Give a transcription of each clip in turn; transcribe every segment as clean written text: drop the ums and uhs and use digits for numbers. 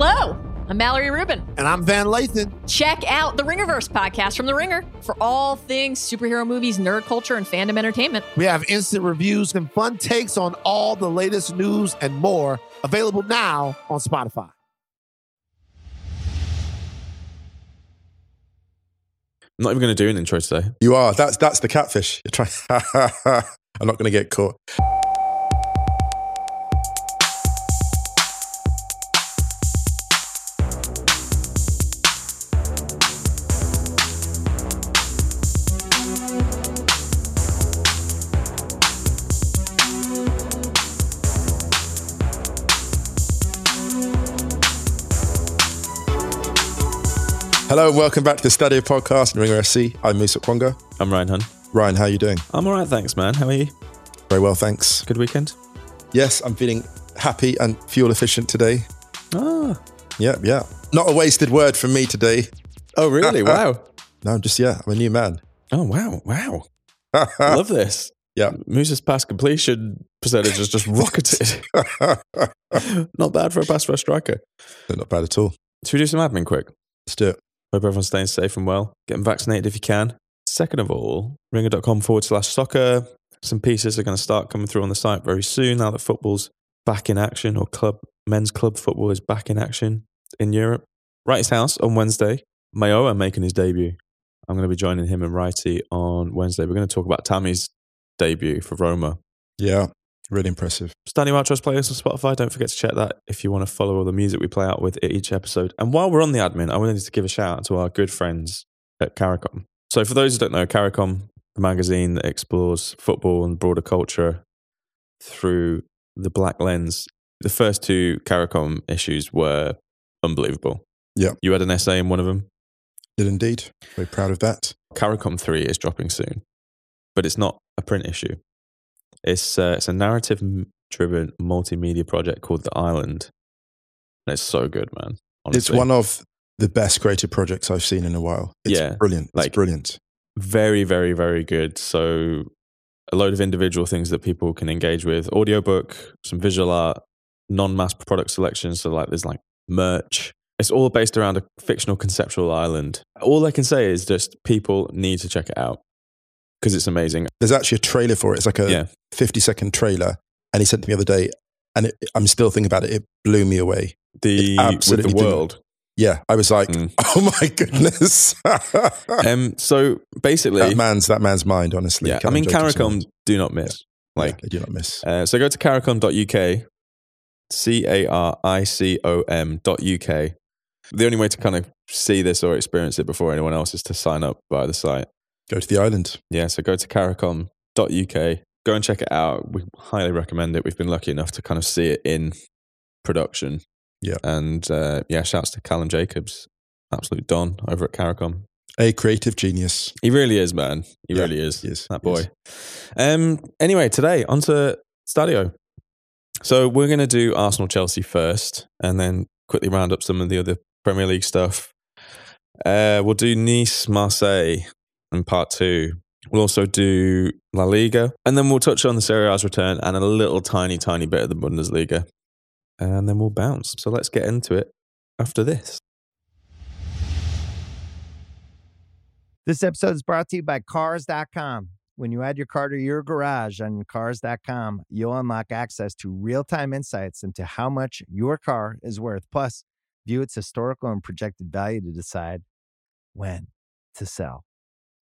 Hello, I'm Mallory Rubin. And I'm Van Lathan. Check out the Ringerverse podcast from The Ringer for all things superhero movies, nerd culture, and fandom entertainment. We have instant reviews and fun takes on all the latest news and more, available now on Spotify. I'm not even going to do an intro today. You are. That's the catfish. You're trying. I'm not going to get caught. Hello and welcome back to the Stadio Podcast and Ringer FC. I'm Musa Kwonga. I'm Ryan Hun. Ryan, how are you doing? I'm all right, thanks, man. How are you? Very well, thanks. Good weekend? Yes, I'm feeling happy and fuel efficient today. Ah. Yeah. Not a wasted word from me today. Oh, really? Wow. No, I'm a new man. Oh, wow. Love this. Yeah. Musa's pass completion percentage has just rocketed. Not bad for a pass for a striker. No, not bad at all. Should we do some admin quick? Let's do it. Hope everyone's staying safe and well. Getting vaccinated if you can. Second of all, ringer.com/soccer. Some pieces are going to start coming through on the site very soon now that football's back in action, or men's club football is back in action in Europe. Wright's house on Wednesday. Mayoa making his debut. I'm going to be joining him and Wrighty on Wednesday. We're going to talk about Tammy's debut for Roma. Yeah, really impressive. Standing Outros playlist on Spotify. Don't forget to check that if you want to follow all the music we play out with at each episode. And while we're on the admin, I wanted to give a shout out to our good friends at Caricom. So for those who don't know, Caricom, the magazine that explores football and broader culture through the black lens. The first two Caricom issues were unbelievable. Yeah. You had an essay in one of them. Did indeed. Very proud of that. Caricom 3 is dropping soon, but it's not a print issue. It's a narrative-driven multimedia project called The Island. And it's so good, man. Honestly. It's one of the best creative projects I've seen in a while. It's brilliant. It's brilliant. Very, very, very good. So a load of individual things that people can engage with. Audiobook, some visual art, non-mass product selection. So there's merch. It's all based around a fictional conceptual island. All I can say is just people need to check it out. Because it's amazing. There's actually a trailer for it. It's 50-second trailer. And he sent it me the other day. And I'm still thinking about it. It blew me away. With the world. Yeah. I was like, oh my goodness. So basically... That man's mind, honestly. Yeah, Caricom do not miss. Yeah. They do not miss. So go to caricom.uk. caricom.uk. The only way to kind of see this or experience it before anyone else is to sign up via the site. Go to the island. Yeah, so go to caricom.uk. Go and check it out. We highly recommend it. We've been lucky enough to kind of see it in production. Yeah. And shouts to Callum Jacobs, absolute don over at Caricom. A creative genius. He really is, man. He really is. Yes, that boy. Yes. Anyway, today, on to Stadio. So we're going to do Arsenal-Chelsea first and then quickly round up some of the other Premier League stuff. We'll do Nice-Marseille. And part two, we'll also do La Liga. And then we'll touch on the Serie A's return and a little tiny bit of the Bundesliga. And then we'll bounce. So let's get into it after this. This episode is brought to you by cars.com. When you add your car to your garage on cars.com, you'll unlock access to real-time insights into how much your car is worth. Plus, view its historical and projected value to decide when to sell.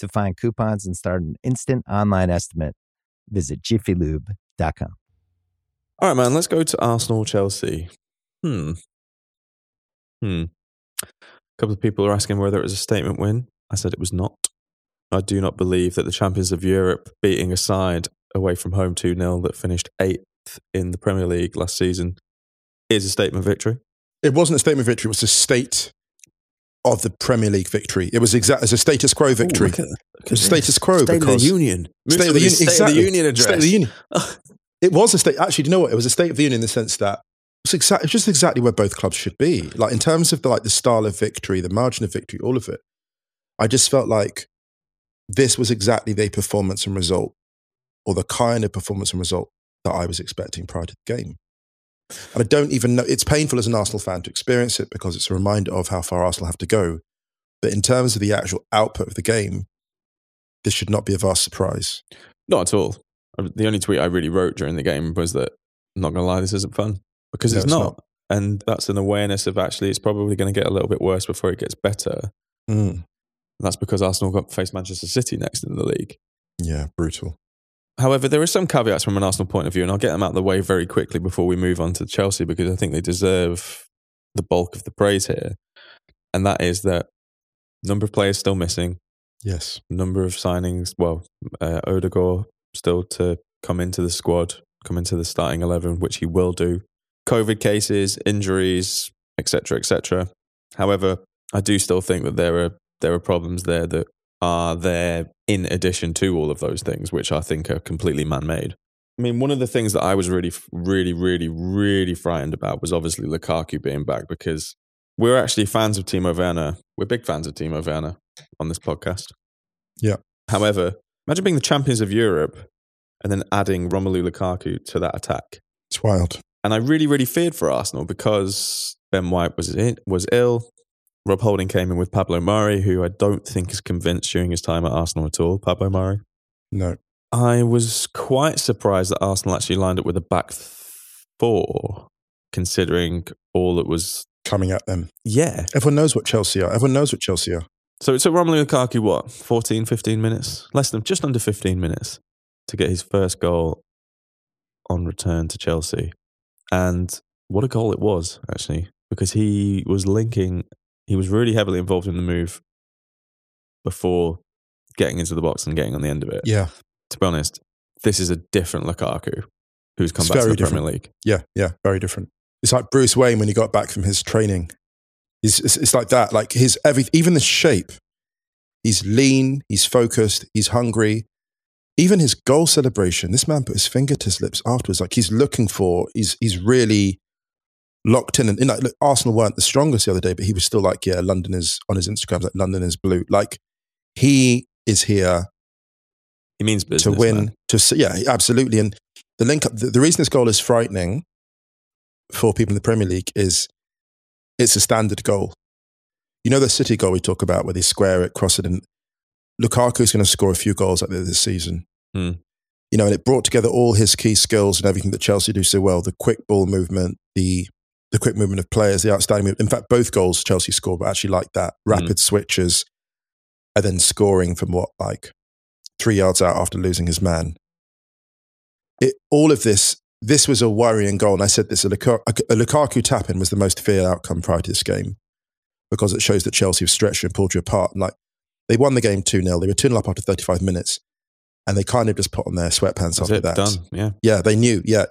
To find coupons and start an instant online estimate, visit jiffylube.com. All right, man, let's go to Arsenal-Chelsea. A couple of people are asking whether it was a statement win. I said it was not. I do not believe that the champions of Europe beating a side away from home 2-0 that finished 8th in the Premier League last season is a statement victory. It wasn't a statement victory. It was a state of the Premier League victory. It was as a status quo victory. It was status quo. State of the Union. State of the Union. State of the Union address. State of the Union. It was a state. Actually, do you know what? It was a state of the union in the sense that it's just exactly where both clubs should be. Like in terms of the style of victory, the margin of victory, all of it. I just felt like this was exactly the performance and result, or the kind of performance and result that I was expecting prior to the game. And I don't even know, it's painful as an Arsenal fan to experience it because it's a reminder of how far Arsenal have to go. But in terms of the actual output of the game, this should not be a vast surprise. Not at all. The only tweet I really wrote during the game was that, I'm not going to lie, this isn't fun. Because it's not. And that's an awareness of actually it's probably going to get a little bit worse before it gets better. Mm. That's because Arsenal face Manchester City next in the league. Yeah, brutal. However, there are some caveats from an Arsenal point of view, and I'll get them out of the way very quickly before we move on to Chelsea, because I think they deserve the bulk of the praise here. And that is that number of players still missing. Yes. Number of signings. Well, Odegaard still to come into the squad, come into the starting 11, which he will do. COVID cases, injuries, etc., etc. However, I do still think that there are problems there that are there in addition to all of those things, which I think are completely man-made. I mean, one of the things that I was really frightened about was obviously Lukaku being back, because we're actually fans of Timo Werner. We're big fans of Timo Werner on this podcast. Yeah. However, imagine being the champions of Europe and then adding Romelu Lukaku to that attack. It's wild. And I really feared for Arsenal because Ben White was ill. Rob Holding came in with Pablo Mari, who I don't think is convinced during his time at Arsenal at all. Pablo Mari? No. I was quite surprised that Arsenal actually lined up with a back four, considering all that was coming at them. Yeah. Everyone knows what Chelsea are. So it took Romelu Lukaku, 15 minutes? Less than, just under 15 minutes to get his first goal on return to Chelsea. And what a goal it was, actually, because he was linking... He was really heavily involved in the move before getting into the box and getting on the end of it. Yeah. To be honest, this is a different Lukaku who's come back to the Premier League. Yeah, very different. It's like Bruce Wayne when he got back from his training. It's like that. Like his even the shape. He's lean, he's focused, he's hungry. Even his goal celebration, this man put his finger to his lips afterwards. Like he's looking for, he's really... locked in. And look, Arsenal weren't the strongest the other day, but he was still like, yeah, London is on his Instagram, like London is blue. Like he is here. He means business, to win. Man. Yeah, absolutely. And the link up, the reason this goal is frightening for people in the Premier League is it's a standard goal. You know the City goal we talk about where they square it, cross it, and Lukaku's going to score a few goals like this season. Mm. You know, and it brought together all his key skills and everything that Chelsea do so well, the quick ball movement, the quick movement of players, the outstanding movement. In fact, both goals Chelsea scored, but actually like that, rapid switches and then scoring from 3 yards out after losing his man. All of this was a worrying goal. And I said this, a Lukaku tap-in was the most feared outcome prior to this game because it shows that Chelsea was stretched and pulled you apart. And they won the game 2-0. They were 2-0 up after 35 minutes and they kind of just put on their sweatpants after that. Done, yeah. Yeah, they knew, yeah.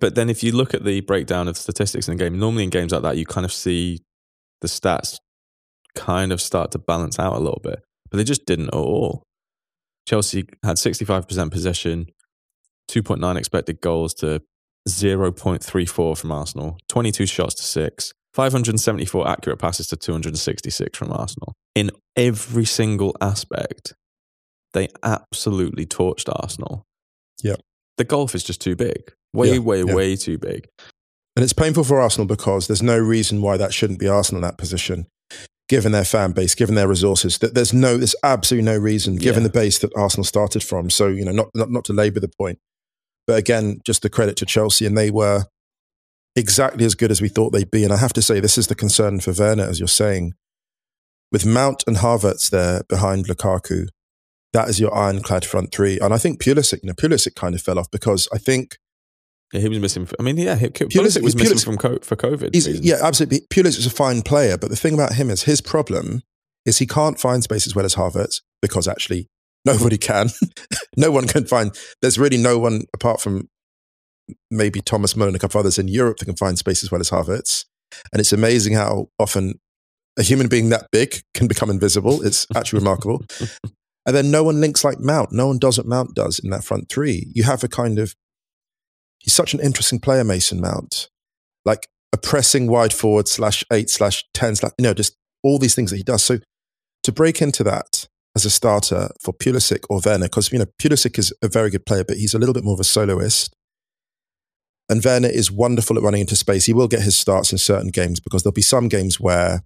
But then if you look at the breakdown of statistics in the game, normally in games like that, you kind of see the stats kind of start to balance out a little bit, but they just didn't at all. Chelsea had 65% possession, 2.9 expected goals to 0.34 from Arsenal, 22 shots to 6, 574 accurate passes to 266 from Arsenal. In every single aspect, they absolutely torched Arsenal. Yeah. The golf is just too big. Way too big. And it's painful for Arsenal because there's no reason why that shouldn't be Arsenal in that position, given their fan base, given their resources. There's absolutely no reason, given the base that Arsenal started from. So, you know, not to labour the point. But again, just the credit to Chelsea. And they were exactly as good as we thought they'd be. And I have to say, this is the concern for Werner, as you're saying. With Mount and Havertz there behind Lukaku, that is your ironclad front three. And I think Pulisic kind of fell off because I think... Yeah, he was missing... I mean, yeah, Pulisic was missing for COVID. Yeah, absolutely. Pulisic's a fine player, but the thing about him is his problem is he can't find space as well as Havertz because actually nobody can. No one can find... There's really no one apart from maybe Thomas Muller and a couple of others in Europe that can find space as well as Havertz. And it's amazing how often a human being that big can become invisible. It's actually remarkable. And then no one links like Mount. No one does what Mount does in that front three. You have a kind of... He's such an interesting player, Mason Mount. Like a pressing wide forward /8/10, just all these things that he does. So to break into that as a starter for Pulisic or Werner, because, Pulisic is a very good player, but he's a little bit more of a soloist. And Werner is wonderful at running into space. He will get his starts in certain games because there'll be some games where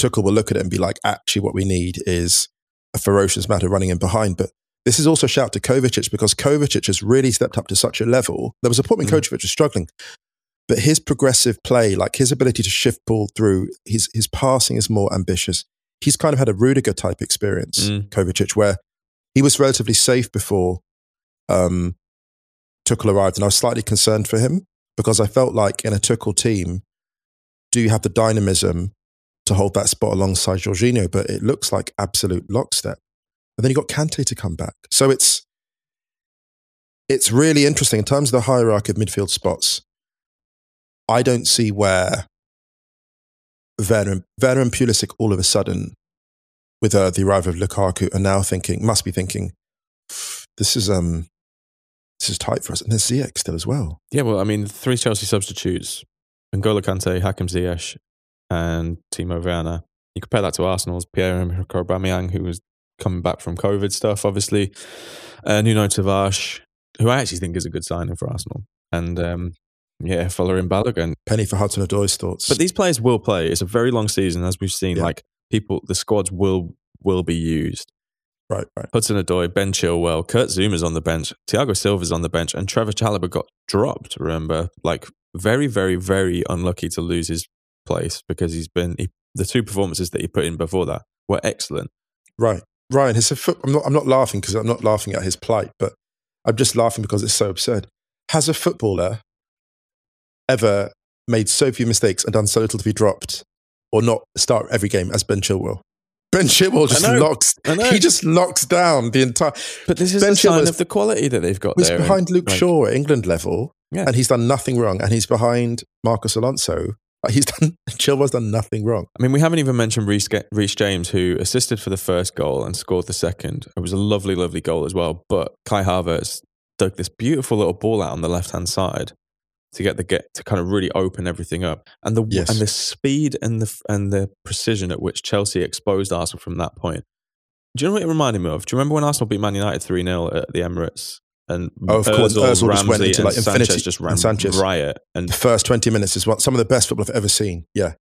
Tuchel will look at it and be like, actually what we need is a ferocious matter running in behind. But this is also a shout to Kovacic because Kovacic has really stepped up to such a level. There was a point when Kovacic was struggling, but his progressive play, like his ability to shift ball through, his passing is more ambitious. He's kind of had a Rudiger type experience, Kovacic, where he was relatively safe before Tuchel arrived. And I was slightly concerned for him because I felt like in a Tuchel team, do you have the dynamism to hold that spot alongside Jorginho? But it looks like absolute lockstep. And then you got Kante to come back. So it's really interesting. In terms of the hierarchy of midfield spots, I don't see where Werner and Pulisic all of a sudden, with the arrival of Lukaku, are now must be thinking, this is tight for us. And there's Ziyech still as well. Yeah, well, three Chelsea substitutes, N'Golo Kante, Hakim Ziyech, and Timo Werner. You compare that to Arsenal's Pierre-Emerick Aubameyang, who was coming back from COVID stuff, obviously. Nuno Tavares, who I actually think is a good signing for Arsenal. And following Balogun. Penny for Hudson-Odoi's thoughts. But these players will play. It's a very long season, as we've seen. Yeah. The squads will be used. Right. Hudson-Odoi, Ben Chilwell, Kurt Zuma's on the bench, Thiago Silva's on the bench, and Trevor Chalobah got dropped, remember? Very, very, very unlucky to lose his place because the two performances that he put in before that were excellent. Right. Ryan, I'm not laughing because I'm not laughing at his plight, but I'm just laughing because it's so absurd. Has a footballer ever made so few mistakes and done so little to be dropped or not start every game as Ben Chilwell? Ben Chilwell just locks down the entire... But this is Ben Chilwell's sign of the quality that they've got there. He's behind Luke Shaw at England level, and he's done nothing wrong, and he's behind Marcos Alonso. Chilwell's done nothing wrong. We haven't even mentioned Reece James, who assisted for the first goal and scored the second. It was a lovely, lovely goal as well. But Kai Havertz dug this beautiful little ball out on the left-hand side to get to kind of really open everything up. And the speed and the precision at which Chelsea exposed Arsenal from that point. Do you know what it reminded me of? Do you remember when Arsenal beat Man United 3-0 at the Emirates? And Ozil Ramsey went into infinity. Sanchez riot. And the first 20 minutes is some of the best football I've ever seen. Yeah.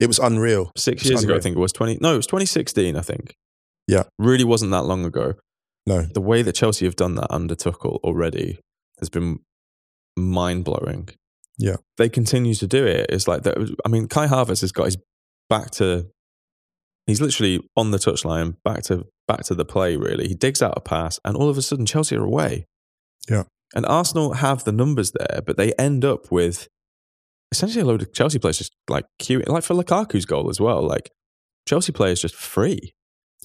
It was unreal. 6 years ago, I think it was 2016, I think. Yeah. Really wasn't that long ago. No. The way that Chelsea have done that under Tuchel already has been mind-blowing. Yeah. They continue to do it. It's like, Kai Havertz has got his back to... He's literally on the touchline, back to the play, really. He digs out a pass, and all of a sudden, Chelsea are away. Yeah. And Arsenal have the numbers there, but they end up with essentially a load of Chelsea players just queuing, for Lukaku's goal as well. Chelsea players just free.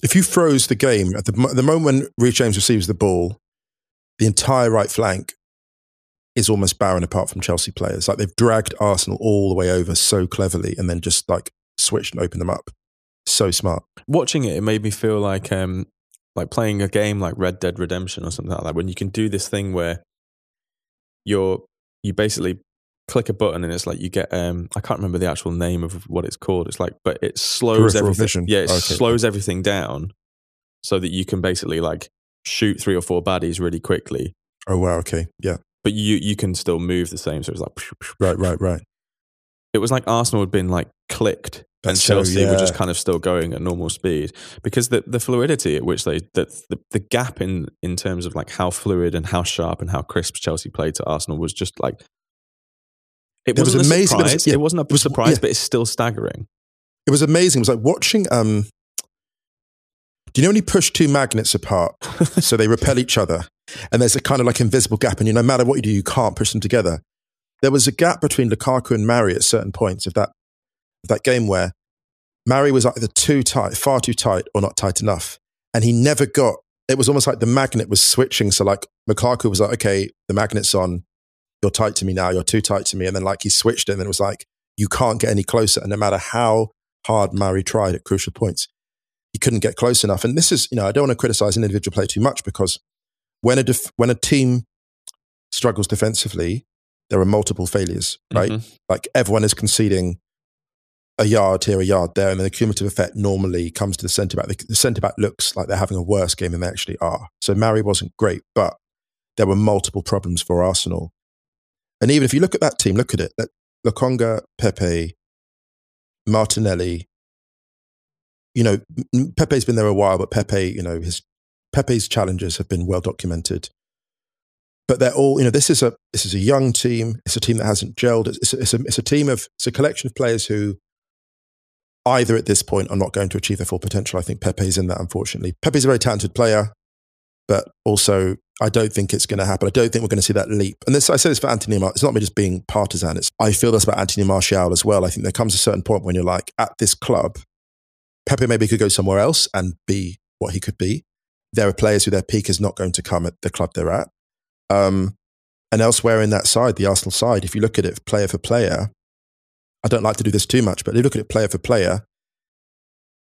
If you froze the game, at the moment when Reece James receives the ball, the entire right flank is almost barren apart from Chelsea players. They've dragged Arsenal all the way over so cleverly and then just switched and opened them up. So smart. Watching it made me feel like playing a game like Red Dead Redemption or something like that, when you can do this thing where you basically click a button and it's like you get I can't remember the actual name of what it's called. It's but it slows peripheral everything. Vision. Yeah, slows everything down so that you can basically shoot 3 or 4 baddies really quickly. Oh wow, okay, yeah. But you can still move the same. So it's right. It was like Arsenal had been clicked. And Chelsea were just kind of still going at normal speed because the fluidity at which the gap in terms of how fluid and how sharp and how crisp Chelsea played to Arsenal was just It wasn't a surprise, but it's still staggering. It was amazing. It was like watching, do you know when you push two magnets apart, so they repel each other, and there's a kind of like invisible gap, and you, no matter what you do, you can't push them together. There was a gap between Lukaku and Mari at certain points of that game where Mari was either too tight, far too tight, or not tight enough. And he never got, it was almost like the magnet was switching. So like Lukaku was like, okay, the magnet's on, you're tight to me now, you're too tight to me. And then like he switched it and it was like, you can't get any closer. And no matter how hard Mari tried at crucial points, he couldn't get close enough. And this is, you know, I don't want to criticize an individual player too much, because when a team struggles defensively, there are multiple failures, right? Mm-hmm. Like everyone is conceding a yard here, a yard there, and then the cumulative effect normally comes to the centre-back. The centre-back looks like they're having a worse game than they actually are. So Mari wasn't great, but there were multiple problems for Arsenal. And even if you look at that team, look at it. Lokonga, Pepe, Martinelli, you know, Pepe's been there a while, but Pepe, you know, Pepe's challenges have been well documented. But they're all, you know, this is a young team. It's a team that hasn't gelled. It's a collection of players who either at this point are not going to achieve their full potential. I think Pepe's in that, unfortunately. Pepe's a very talented player, but also I don't think it's going to happen. I don't think we're going to see that leap. And this, I say this for Anthony Martial. It's not me just being partisan. I feel this about Anthony Martial as well. I think there comes a certain point when you're like, at this club, Pepe maybe could go somewhere else and be what he could be. There are players who their peak is not going to come at the club they're at. And elsewhere in that side, the Arsenal side, if you look at it player for player, I don't like to do this too much, but if you look at it player for player,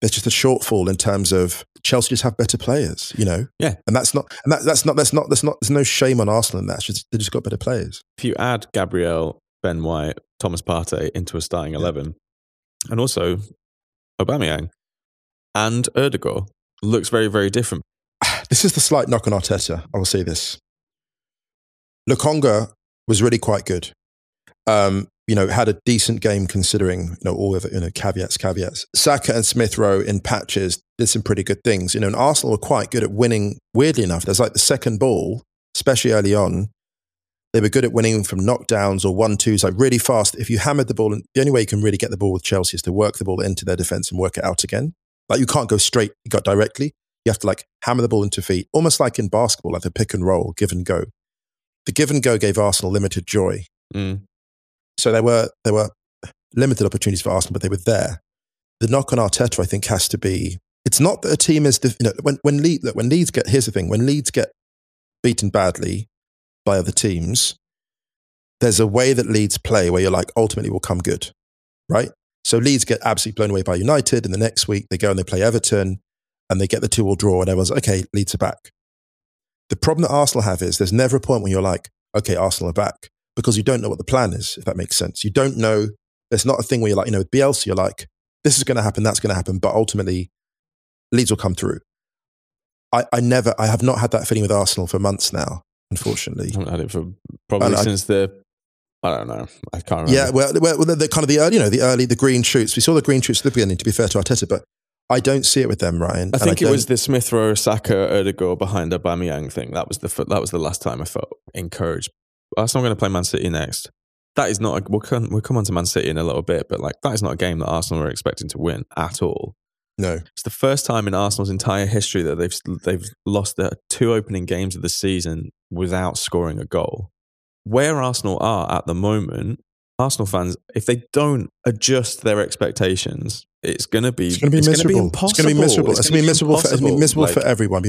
there's just a shortfall in terms of Chelsea just have better players, you know? Yeah. And that's not, there's no shame on Arsenal in that. They just got better players. If you add Gabriel, Ben White, Thomas Partey into a starting 11, and also Aubameyang and Erdogan, looks very, very different. This is the slight knock on Arteta. I will say this. Lokonga was really quite good. You know, had a decent game considering, you know, all of it, you know, caveats. Saka and Smith-Rowe in patches did some pretty good things. You know, and Arsenal were quite good at winning, weirdly enough. There's like the second ball, especially early on, they were good at winning from knockdowns or 1-2s, like really fast. If you hammered the ball, and the only way you can really get the ball with Chelsea is to work the ball into their defence and work it out again. Like you can't go straight, you got directly. You have to like hammer the ball into feet, almost like in basketball, like a pick and roll, give and go. The give and go gave Arsenal limited joy. Mm. So there were limited opportunities for Arsenal, but they were there. The knock on Arteta, I think, has to be, it's not that a team is, when Leeds get beaten badly by other teams, there's a way that Leeds play where you're like, ultimately will come good, right? So Leeds get absolutely blown away by United, and the next week they go and they play Everton and they get the 2-2 draw and everyone's like, okay, Leeds are back. The problem that Arsenal have is there's never a point when you're like, okay, Arsenal are back, because you don't know what the plan is, if that makes sense. You don't know, there's not a thing where you're like, you know, with Bielsa, you're like, this is going to happen, that's going to happen, but ultimately Leeds will come through. I have not had that feeling with Arsenal for months now, unfortunately. I haven't had it for probably I don't know. I can't remember. Yeah, well the kind of the green shoots. We saw the green shoots at the beginning, to be fair to Arteta, but I don't see it with them, Ryan. I think it was the Smith-Rowe, Saka, Odegaard behind Aubameyang thing. That was the last time I felt encouraged. Arsenal are going to play Man City next. That is not. We'll come on to Man City in a little bit, but like that is not a game that Arsenal are expecting to win at all. No, it's the first time in Arsenal's entire history that they've lost their two opening games of the season without scoring a goal. Where Arsenal are at the moment, Arsenal fans, if they don't adjust their expectations, it's going to be miserable for everyone. Be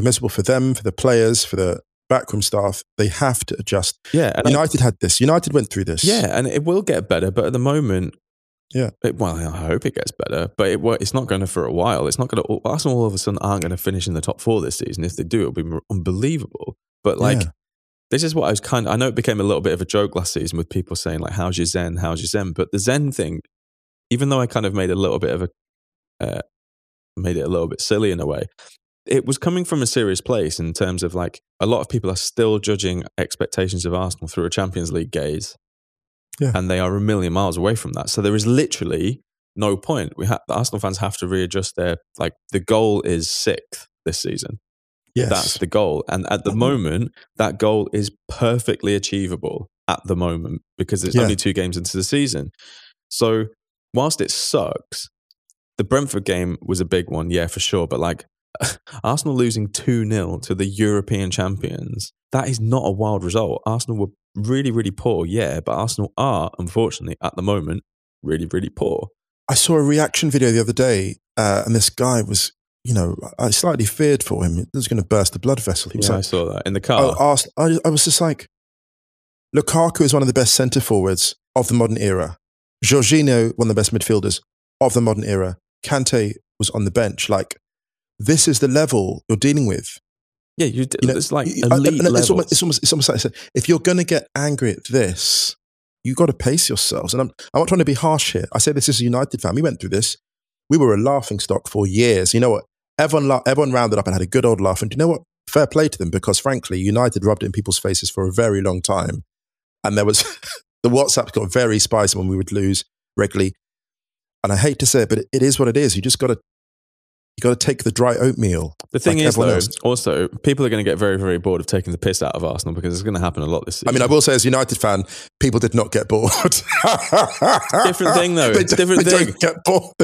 miserable for them, for the players, for the backroom staff. They have to adjust. Yeah, and United had this. United went through this. Yeah, and it will get better, but at the moment, I hope it gets better, but it's not going to for a while. It's not going to. Arsenal all of a sudden aren't going to finish in the top four this season. If they do, it'll be unbelievable. But like. Yeah. This is what I was I know it became a little bit of a joke last season with people saying like, how's your Zen? But the Zen thing, even though I kind of made it a little bit silly in a way, it was coming from a serious place in terms of like, a lot of people are still judging expectations of Arsenal through a Champions League gaze. Yeah. And they are a million miles away from that. So there is literally no point. The Arsenal fans have to readjust the goal is 6th this season. Yes. That's the goal. And at the moment, that goal is perfectly achievable at the moment because it's only 2 games into the season. So whilst it sucks, the Brentford game was a big one, yeah, for sure. But like Arsenal losing 2-0 to the European champions, that is not a wild result. Arsenal were really, really poor, yeah, but Arsenal are, unfortunately, at the moment, really, really poor. I saw a reaction video the other day and this guy was, you know, I slightly feared for him. It was going to burst the blood vessel. He was I saw that in the car. I was just like, Lukaku is one of the best centre-forwards of the modern era. Jorginho, one of the best midfielders of the modern era. Kante was on the bench. Like, this is the level you're dealing with. Yeah, it's like elite level. It's almost like I said, if you're going to get angry at this, you got to pace yourselves. And I'm not trying to be harsh here. I say this as a United fan. We went through this. We were a laughing stock for years. You know what? Everyone rounded up and had a good old laugh. And do you know what? Fair play to them, because frankly, United rubbed it in people's faces for a very long time. And there was the WhatsApp got very spicy when we would lose regularly. And I hate to say it, but it is what it is. You just got to take the dry oatmeal. The thing is, though, also, people are going to get very, very bored of taking the piss out of Arsenal because it's going to happen a lot this season. I mean, I will say as a United fan, people did not get bored. Different thing, though. They don't get bored.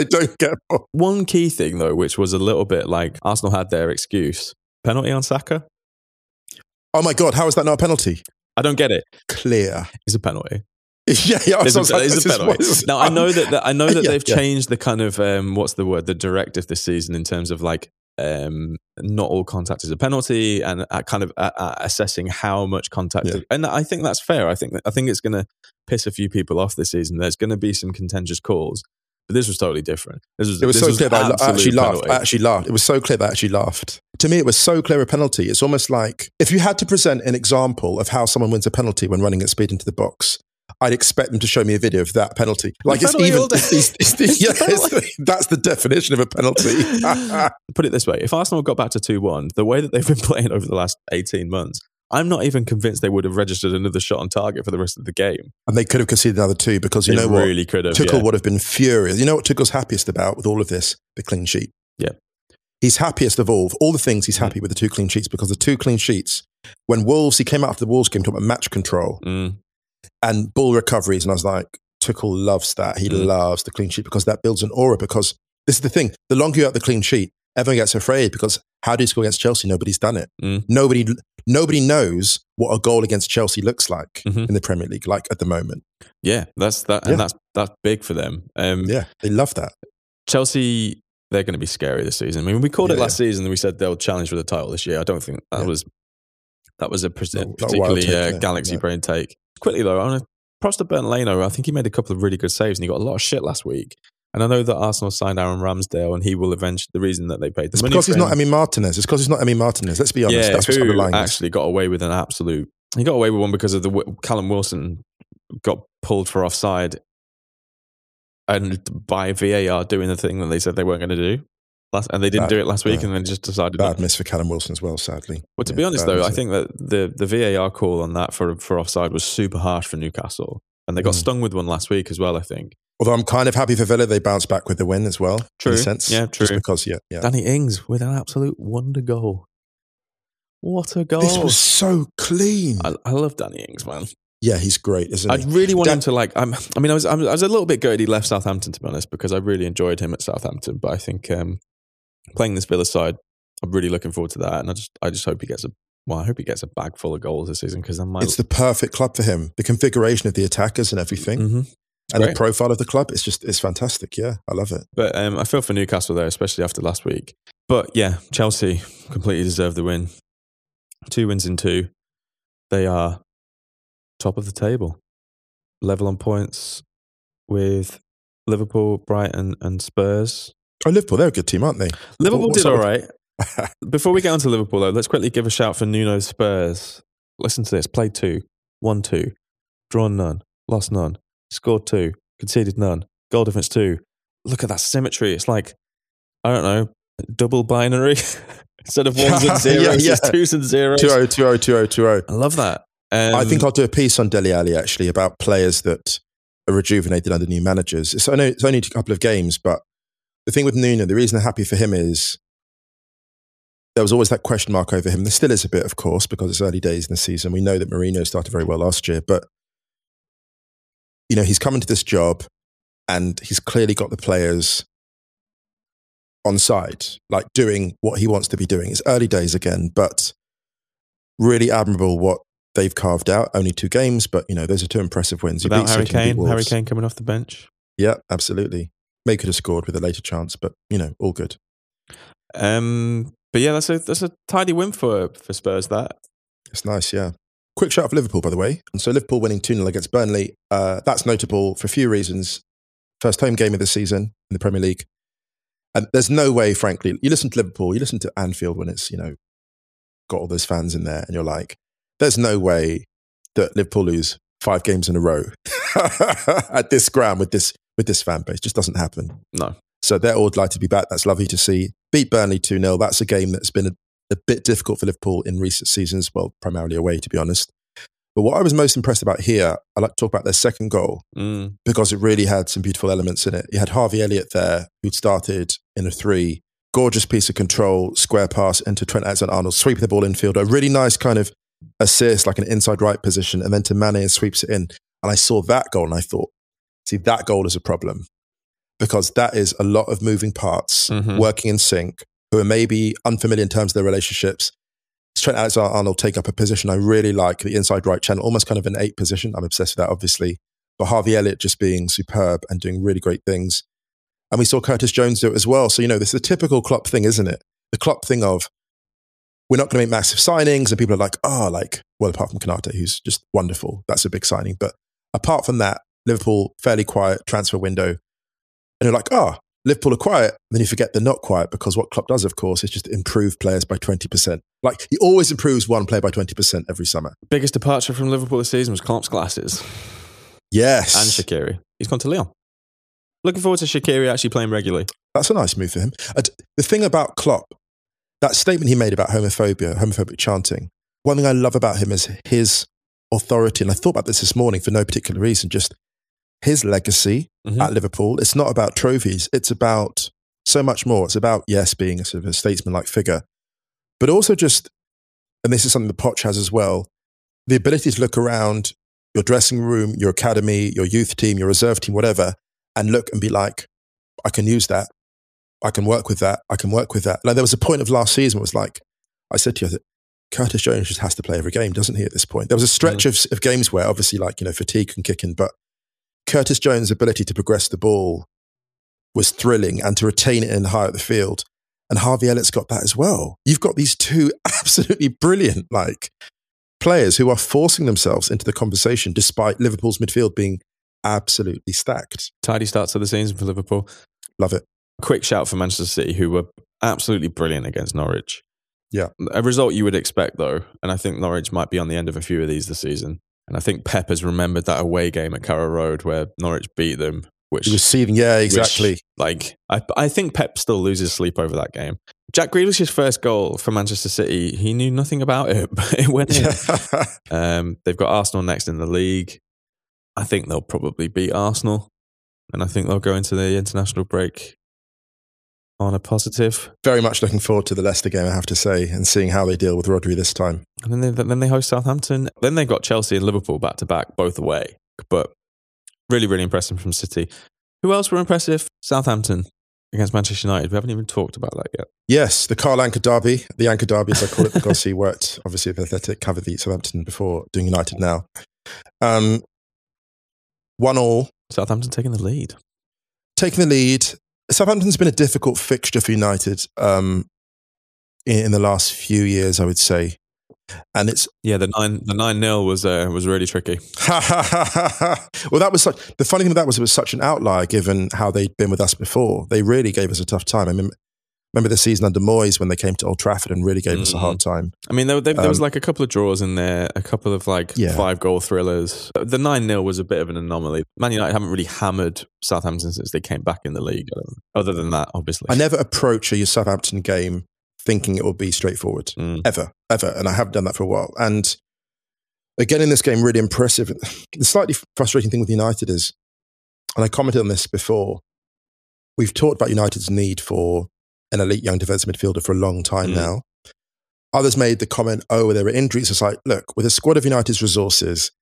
One key thing, though, which was a little bit like Arsenal had their excuse. Penalty on Saka? Oh, my God. How is that not a penalty? I don't get it. Clear. It's a penalty. Yeah, it's a penalty. Now I know that they've changed the kind of the directive this season in terms of like not all contact is a penalty and kind of assessing how much contact. Yeah. And I think that's fair. I think it's going to piss a few people off this season. There's going to be some contentious calls, but this was totally different. It was so clear that I actually laughed. To me, it was so clear a penalty. It's almost like if you had to present an example of how someone wins a penalty when running at speed into the box, I'd expect them to show me a video of that penalty. Like that's the definition of a penalty. Put it this way, if Arsenal got back to 2-1, the way that they've been playing over the last 18 months, I'm not even convinced they would have registered another shot on target for the rest of the game. And they could have conceded another 2 because Tuchel would have been furious. You know what Tuchel's happiest about with all of this? The clean sheet. Yeah. He's happiest of all the things he's happy with the 2 clean sheets because the 2 clean sheets, when Wolves, he came out after the Wolves game talking about match control. Mm. And ball recoveries. And I was like, Tuchel loves that. He loves the clean sheet because that builds an aura. Because this is the thing. The longer you're at the clean sheet, everyone gets afraid because how do you score against Chelsea? Nobody's done it. Mm. Nobody knows what a goal against Chelsea looks like in the Premier League, like at the moment. Yeah, that's that. And that's big for them. They love that. Chelsea, they're going to be scary this season. I mean, we called it last season and we said they'll challenge for the title this year. I don't think that was a particularly galaxy brain take. Quickly though, I want to props to Bertolino. I think he made a couple of really good saves and he got a lot of shit last week. And I know that Arsenal signed Aaron Ramsdale and he will eventually, the reason that they paid the money because he's not Emi Martinez. It's because he's not Emi Martinez. Let's be honest. That's what's underlying. Actually got away with he got away with one because of Callum Wilson got pulled for offside and by VAR doing the thing that they said they weren't going to do. And they didn't do it last week and then just decided... Bad miss for Callum Wilson as well, sadly. Well, to be honest though, I think that the VAR call on that for offside was super harsh for Newcastle. And they got stung with one last week as well, I think. Although I'm kind of happy for Villa, they bounced back with the win as well. True. In a sense. Yeah, true. Just because, Danny Ings with an absolute wonder goal. What a goal. This was so clean. I love Danny Ings, man. Yeah, he's great, isn't he? I really want him to like... I was a little bit gutted he left Southampton, to be honest, because I really enjoyed him at Southampton. But I think... playing this Villa side, I'm really looking forward to that, and I just hope he gets a bag full of goals this season because it's the perfect club for him. The configuration of the attackers and everything, and great. The profile of the club, it's fantastic. Yeah, I love it. But I feel for Newcastle there, especially after last week. But yeah, Chelsea completely deserved the win. 2 wins in 2, they are top of the table, level on points with Liverpool, Brighton, and Spurs. Oh, Liverpool, they're a good team, aren't they? Liverpool did all right. Before we get on to Liverpool, though, let's quickly give a shout for Nuno Spurs. Listen to this. Played 2, won 2, drawn none, lost none, scored 2, conceded none, goal difference 2. Look at that symmetry. It's like, I don't know, double binary. Instead of 1s and 0s, it's 2s and 0s. 2-0, 2-0, 2-0, 2-0. I love that. I think I'll do a piece on Dele Alli, actually, about players that are rejuvenated under new managers. I know it's only a couple of games, but the thing with Nuno, the reason I'm happy for him is there was always that question mark over him. There still is a bit, of course, because it's early days in the season. We know that Mourinho started very well last year, but you know, he's come into this job and he's clearly got the players on side, like doing what he wants to be doing. It's early days again, but really admirable what they've carved out. Only 2 games, but you know, those are 2 impressive wins. About Harry Kane, coming off the bench. Yeah, absolutely. May could have scored with a later chance, but you know, all good. But yeah, that's a tidy win for Spurs, that. It's nice, yeah. Quick shout out for Liverpool, by the way. And so Liverpool winning 2-0 against Burnley. That's notable for a few reasons. First home game of the season in the Premier League. And there's no way, frankly, you listen to Liverpool, you listen to Anfield when it's, you know, got all those fans in there and you're like, there's no way that Liverpool lose 5 games in a row at this ground with this fan base. It just doesn't happen. No. So they're all delighted to be back. That's lovely to see. Beat Burnley 2-0. That's a game that's been a bit difficult for Liverpool in recent seasons. Well, primarily away, to be honest. But what I was most impressed about here, I'd like to talk about their second goal because it really had some beautiful elements in it. You had Harvey Elliott there, who'd started in a 3. Gorgeous piece of control, square pass into Trent Alexander-Arnold, sweeping the ball infield. A really nice kind of assist, like an inside right position, and then to Mane and sweeps it in. And I saw that goal and I thought, see, that goal is a problem because that is a lot of moving parts working in sync who are maybe unfamiliar in terms of their relationships. Trent Alexander-Arnold take up a position I really like, the inside right channel, almost kind of an 8 position. I'm obsessed with that, obviously. But Harvey Elliott just being superb and doing really great things. And we saw Curtis Jones do it as well. So, you know, this is the typical Klopp thing, isn't it? The Klopp thing of, we're not going to make massive signings. And people are like, well, apart from Konaté, who's just wonderful. That's a big signing. But apart from that, Liverpool, fairly quiet transfer window. And you're like, Liverpool are quiet. And then you forget they're not quiet because what Klopp does, of course, is just improve players by 20%. Like, he always improves one player by 20% every summer. Biggest departure from Liverpool this season was Klopp's glasses. Yes. And Shaqiri. He's gone to Lyon. Looking forward to Shaqiri actually playing regularly. That's a nice move for him. And the thing about Klopp, that statement he made about homophobic chanting, one thing I love about him is his authority. And I thought about this morning for no particular reason, just his legacy at Liverpool. It's not about trophies. It's about so much more. It's about, yes, being a sort of a statesman-like figure, but also just, and this is something that Poch has as well, the ability to look around your dressing room, your academy, your youth team, your reserve team, whatever, and look and be like, I can use that. I can work with that. I can work with that. Like, there was a point of last season where it was like, I said to you, Curtis Jones just has to play every game, doesn't he, at this point? There was a stretch of games where obviously, like, you know, fatigue can kick in, but Curtis Jones' ability to progress the ball was thrilling and to retain it in high up the field. And Harvey Elliott's got that as well. You've got these 2 absolutely brilliant, like, players who are forcing themselves into the conversation despite Liverpool's midfield being absolutely stacked. Tidy starts to the season for Liverpool. Love it. Quick shout for Manchester City, who were absolutely brilliant against Norwich. Yeah. A result you would expect, though. And I think Norwich might be on the end of a few of these this season. And I think Pep has remembered that away game at Carrow Road where Norwich beat them. Which, he was seething, yeah, exactly. Which, like, I think Pep still loses sleep over that game. Jack Grealish's first goal for Manchester City, he knew nothing about it, but it went in. They've got Arsenal next in the league. I think they'll probably beat Arsenal. And I think they'll go into the international break on a positive. Very much looking forward to the Leicester game, I have to say, and seeing how they deal with Rodri this time. And then they host Southampton. Then they've got Chelsea and Liverpool back to back, both away. But really, really impressive from City. Who else were impressive? Southampton against Manchester United. We haven't even talked about that yet. Yes, the Carl Anchor Derby. The Anchor Derby, as I call it, because he worked, obviously, with Athletic, covered the Southampton before doing United now. 1-1. Southampton taking the lead. Southampton's been a difficult fixture for United in the last few years, I would say, and it's the 9-0 was really tricky. Well, that was the funny thing. It was such an outlier given how they'd been with us before. They really gave us a tough time. I mean, remember the season under Moyes when they came to Old Trafford and really gave us a hard time. I mean, there was like a couple of draws in there, a couple of 5-goal thrillers. The 9-0 was a bit of an anomaly. Man United haven't really hammered Southampton since they came back in the league. Other than that, obviously. I never approach a Southampton game thinking it will be straightforward, ever. And I haven't done that for a while. And again, in this game, really impressive. The slightly frustrating thing with United is, and I commented on this before, we've talked about United's need for an elite young defensive midfielder for a long time now. Others made the comment, there were injuries. It's like, look, with a squad of United's resources,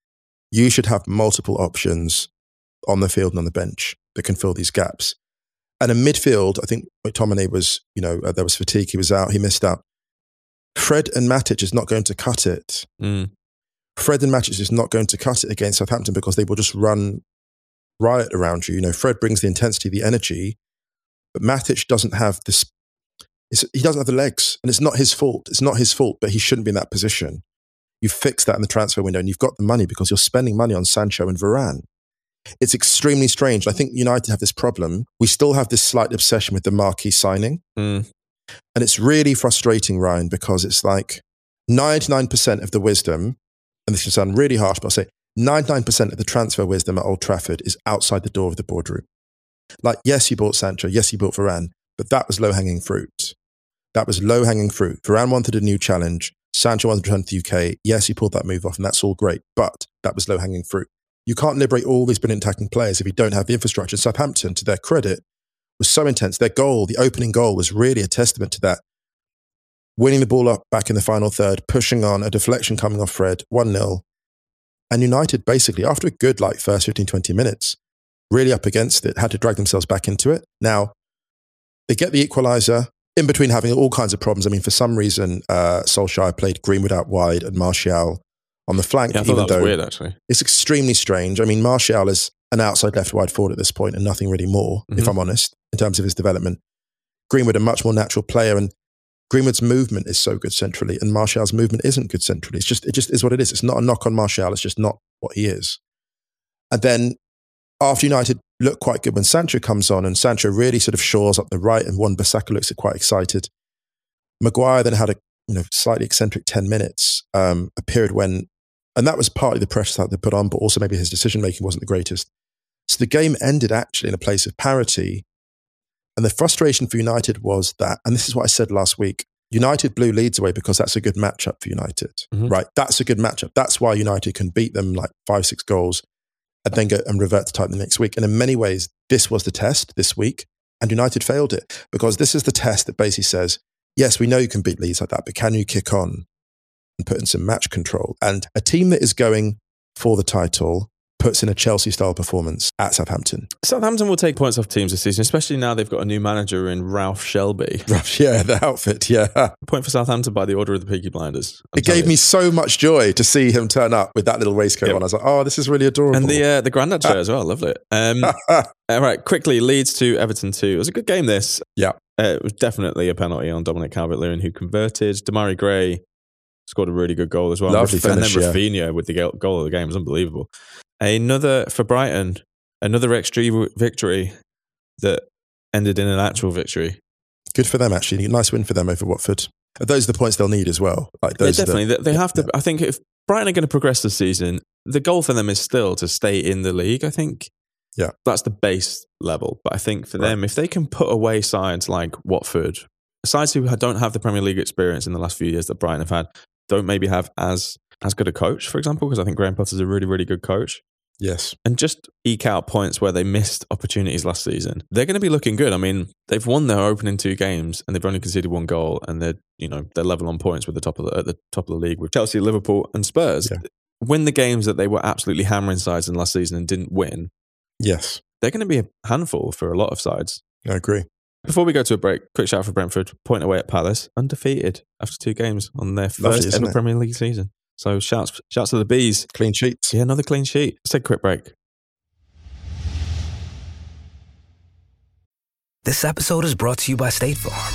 you should have multiple options on the field and on the bench that can fill these gaps. And in midfield, I think McTominay was, there was fatigue. He was out. He missed out. Fred and Matic is not going to cut it. Mm. Fred and Matic is not going to cut it against Southampton because they will just run riot around you. You know, Fred brings the intensity, the energy, but Matic doesn't have this. He doesn't have the legs, and it's not his fault. It's not his fault, but he shouldn't be in that position. You fix that in the transfer window, and you've got the money because you're spending money on Sancho and Varane. It's extremely strange. I think United have this problem. We still have this slight obsession with the marquee signing. Mm. And it's really frustrating, Ryan, because it's like 99% of the wisdom, and this can sound really harsh, but I'll say 99% of the transfer wisdom at Old Trafford is outside the door of the boardroom. Like, yes, you bought Sancho. Yes, you bought Varane, but that was low-hanging fruit. Varane wanted a new challenge. Sancho wanted to return to the UK. Yes, he pulled that move off, and that's all great, but that was low-hanging fruit. You can't liberate all these brilliant attacking players if you don't have the infrastructure. Southampton, to their credit, was so intense. Their goal, the opening goal, was really a testament to that. Winning the ball up back in the final third, pushing on, a deflection coming off Fred, 1-0. And United basically, after a good first 15, 20 minutes, really up against it, had to drag themselves back into it. Now, they get the equaliser, in between having all kinds of problems. I mean, for some reason, Solskjaer played Greenwood out wide and Martial on the flank. Yeah, I thought that was weird, actually. It's extremely strange. I mean, Martial is an outside left wide forward at this point and nothing really more, if I'm honest, in terms of his development. Greenwood, a much more natural player, and Greenwood's movement is so good centrally and Martial's movement isn't good centrally. It just is what it is. It's not a knock on Martial. It's just not what he is. And then after United look quite good when Sancho comes on and Sancho really sort of shores up the right and Wan-Bissaka looks quite excited. Maguire then had a slightly eccentric 10 minutes, a period when, and that was partly the pressure that they put on, but also maybe his decision-making wasn't the greatest. So the game ended actually in a place of parity. And the frustration for United was that, and this is what I said last week, United blew Leeds away because that's a good matchup for United, right? That's a good matchup. That's why United can beat them like 5-6 goals and then go and revert to type the next week. And in many ways, this was the test this week and United failed it because this is the test that basically says, yes, we know you can beat Leeds like that, but can you kick on and put in some match control? And a team that is going for the title puts in a Chelsea-style performance at Southampton. Southampton will take points off teams this season, especially now they've got a new manager in Ralph Shelby. Yeah, the outfit, yeah. Point for Southampton by the order of the Peaky Blinders. It gave me so much joy to see him turn up with that little waistcoat on. I was like, oh, this is really adorable. And the grandad chair as well, lovely. All right, quickly, Leeds 2, Everton 2. It was a good game, this. Yeah. It was definitely a penalty on Dominic Calvert-Lewin, who converted. Damari Gray scored a really good goal as well. Lovely finish, and then Rafinha with the goal of the game. It was unbelievable. Another, for Brighton, another XG victory that ended in an actual victory. Good for them, actually. Nice win for them over Watford. Those are the points they'll need as well. Definitely. They have to. Yeah. I think if Brighton are going to progress this season, the goal for them is still to stay in the league, I think. Yeah. That's the base level. But I think for them, if they can put away sides like Watford, sides who don't have the Premier League experience in the last few years that Brighton have had, don't maybe have as good a coach, for example, because I think Graham Potter's a really, really good coach. Yes. And just eke out points where they missed opportunities last season. They're going to be looking good. I mean, they've won their opening 2 games and they've only conceded 1 goal and they're level on points with the top of the league with Chelsea, Liverpool and Spurs. Yeah. Win the games that they were absolutely hammering sides in last season and didn't win. Yes. They're going to be a handful for a lot of sides. I agree. Before we go to a break, quick shout for Brentford, point away at Palace, undefeated after 2 games on their first ever Premier League season. So shouts to the Bees. Clean sheets. Yeah, another clean sheet. Let's take a quick break. This episode is brought to you by State Farm.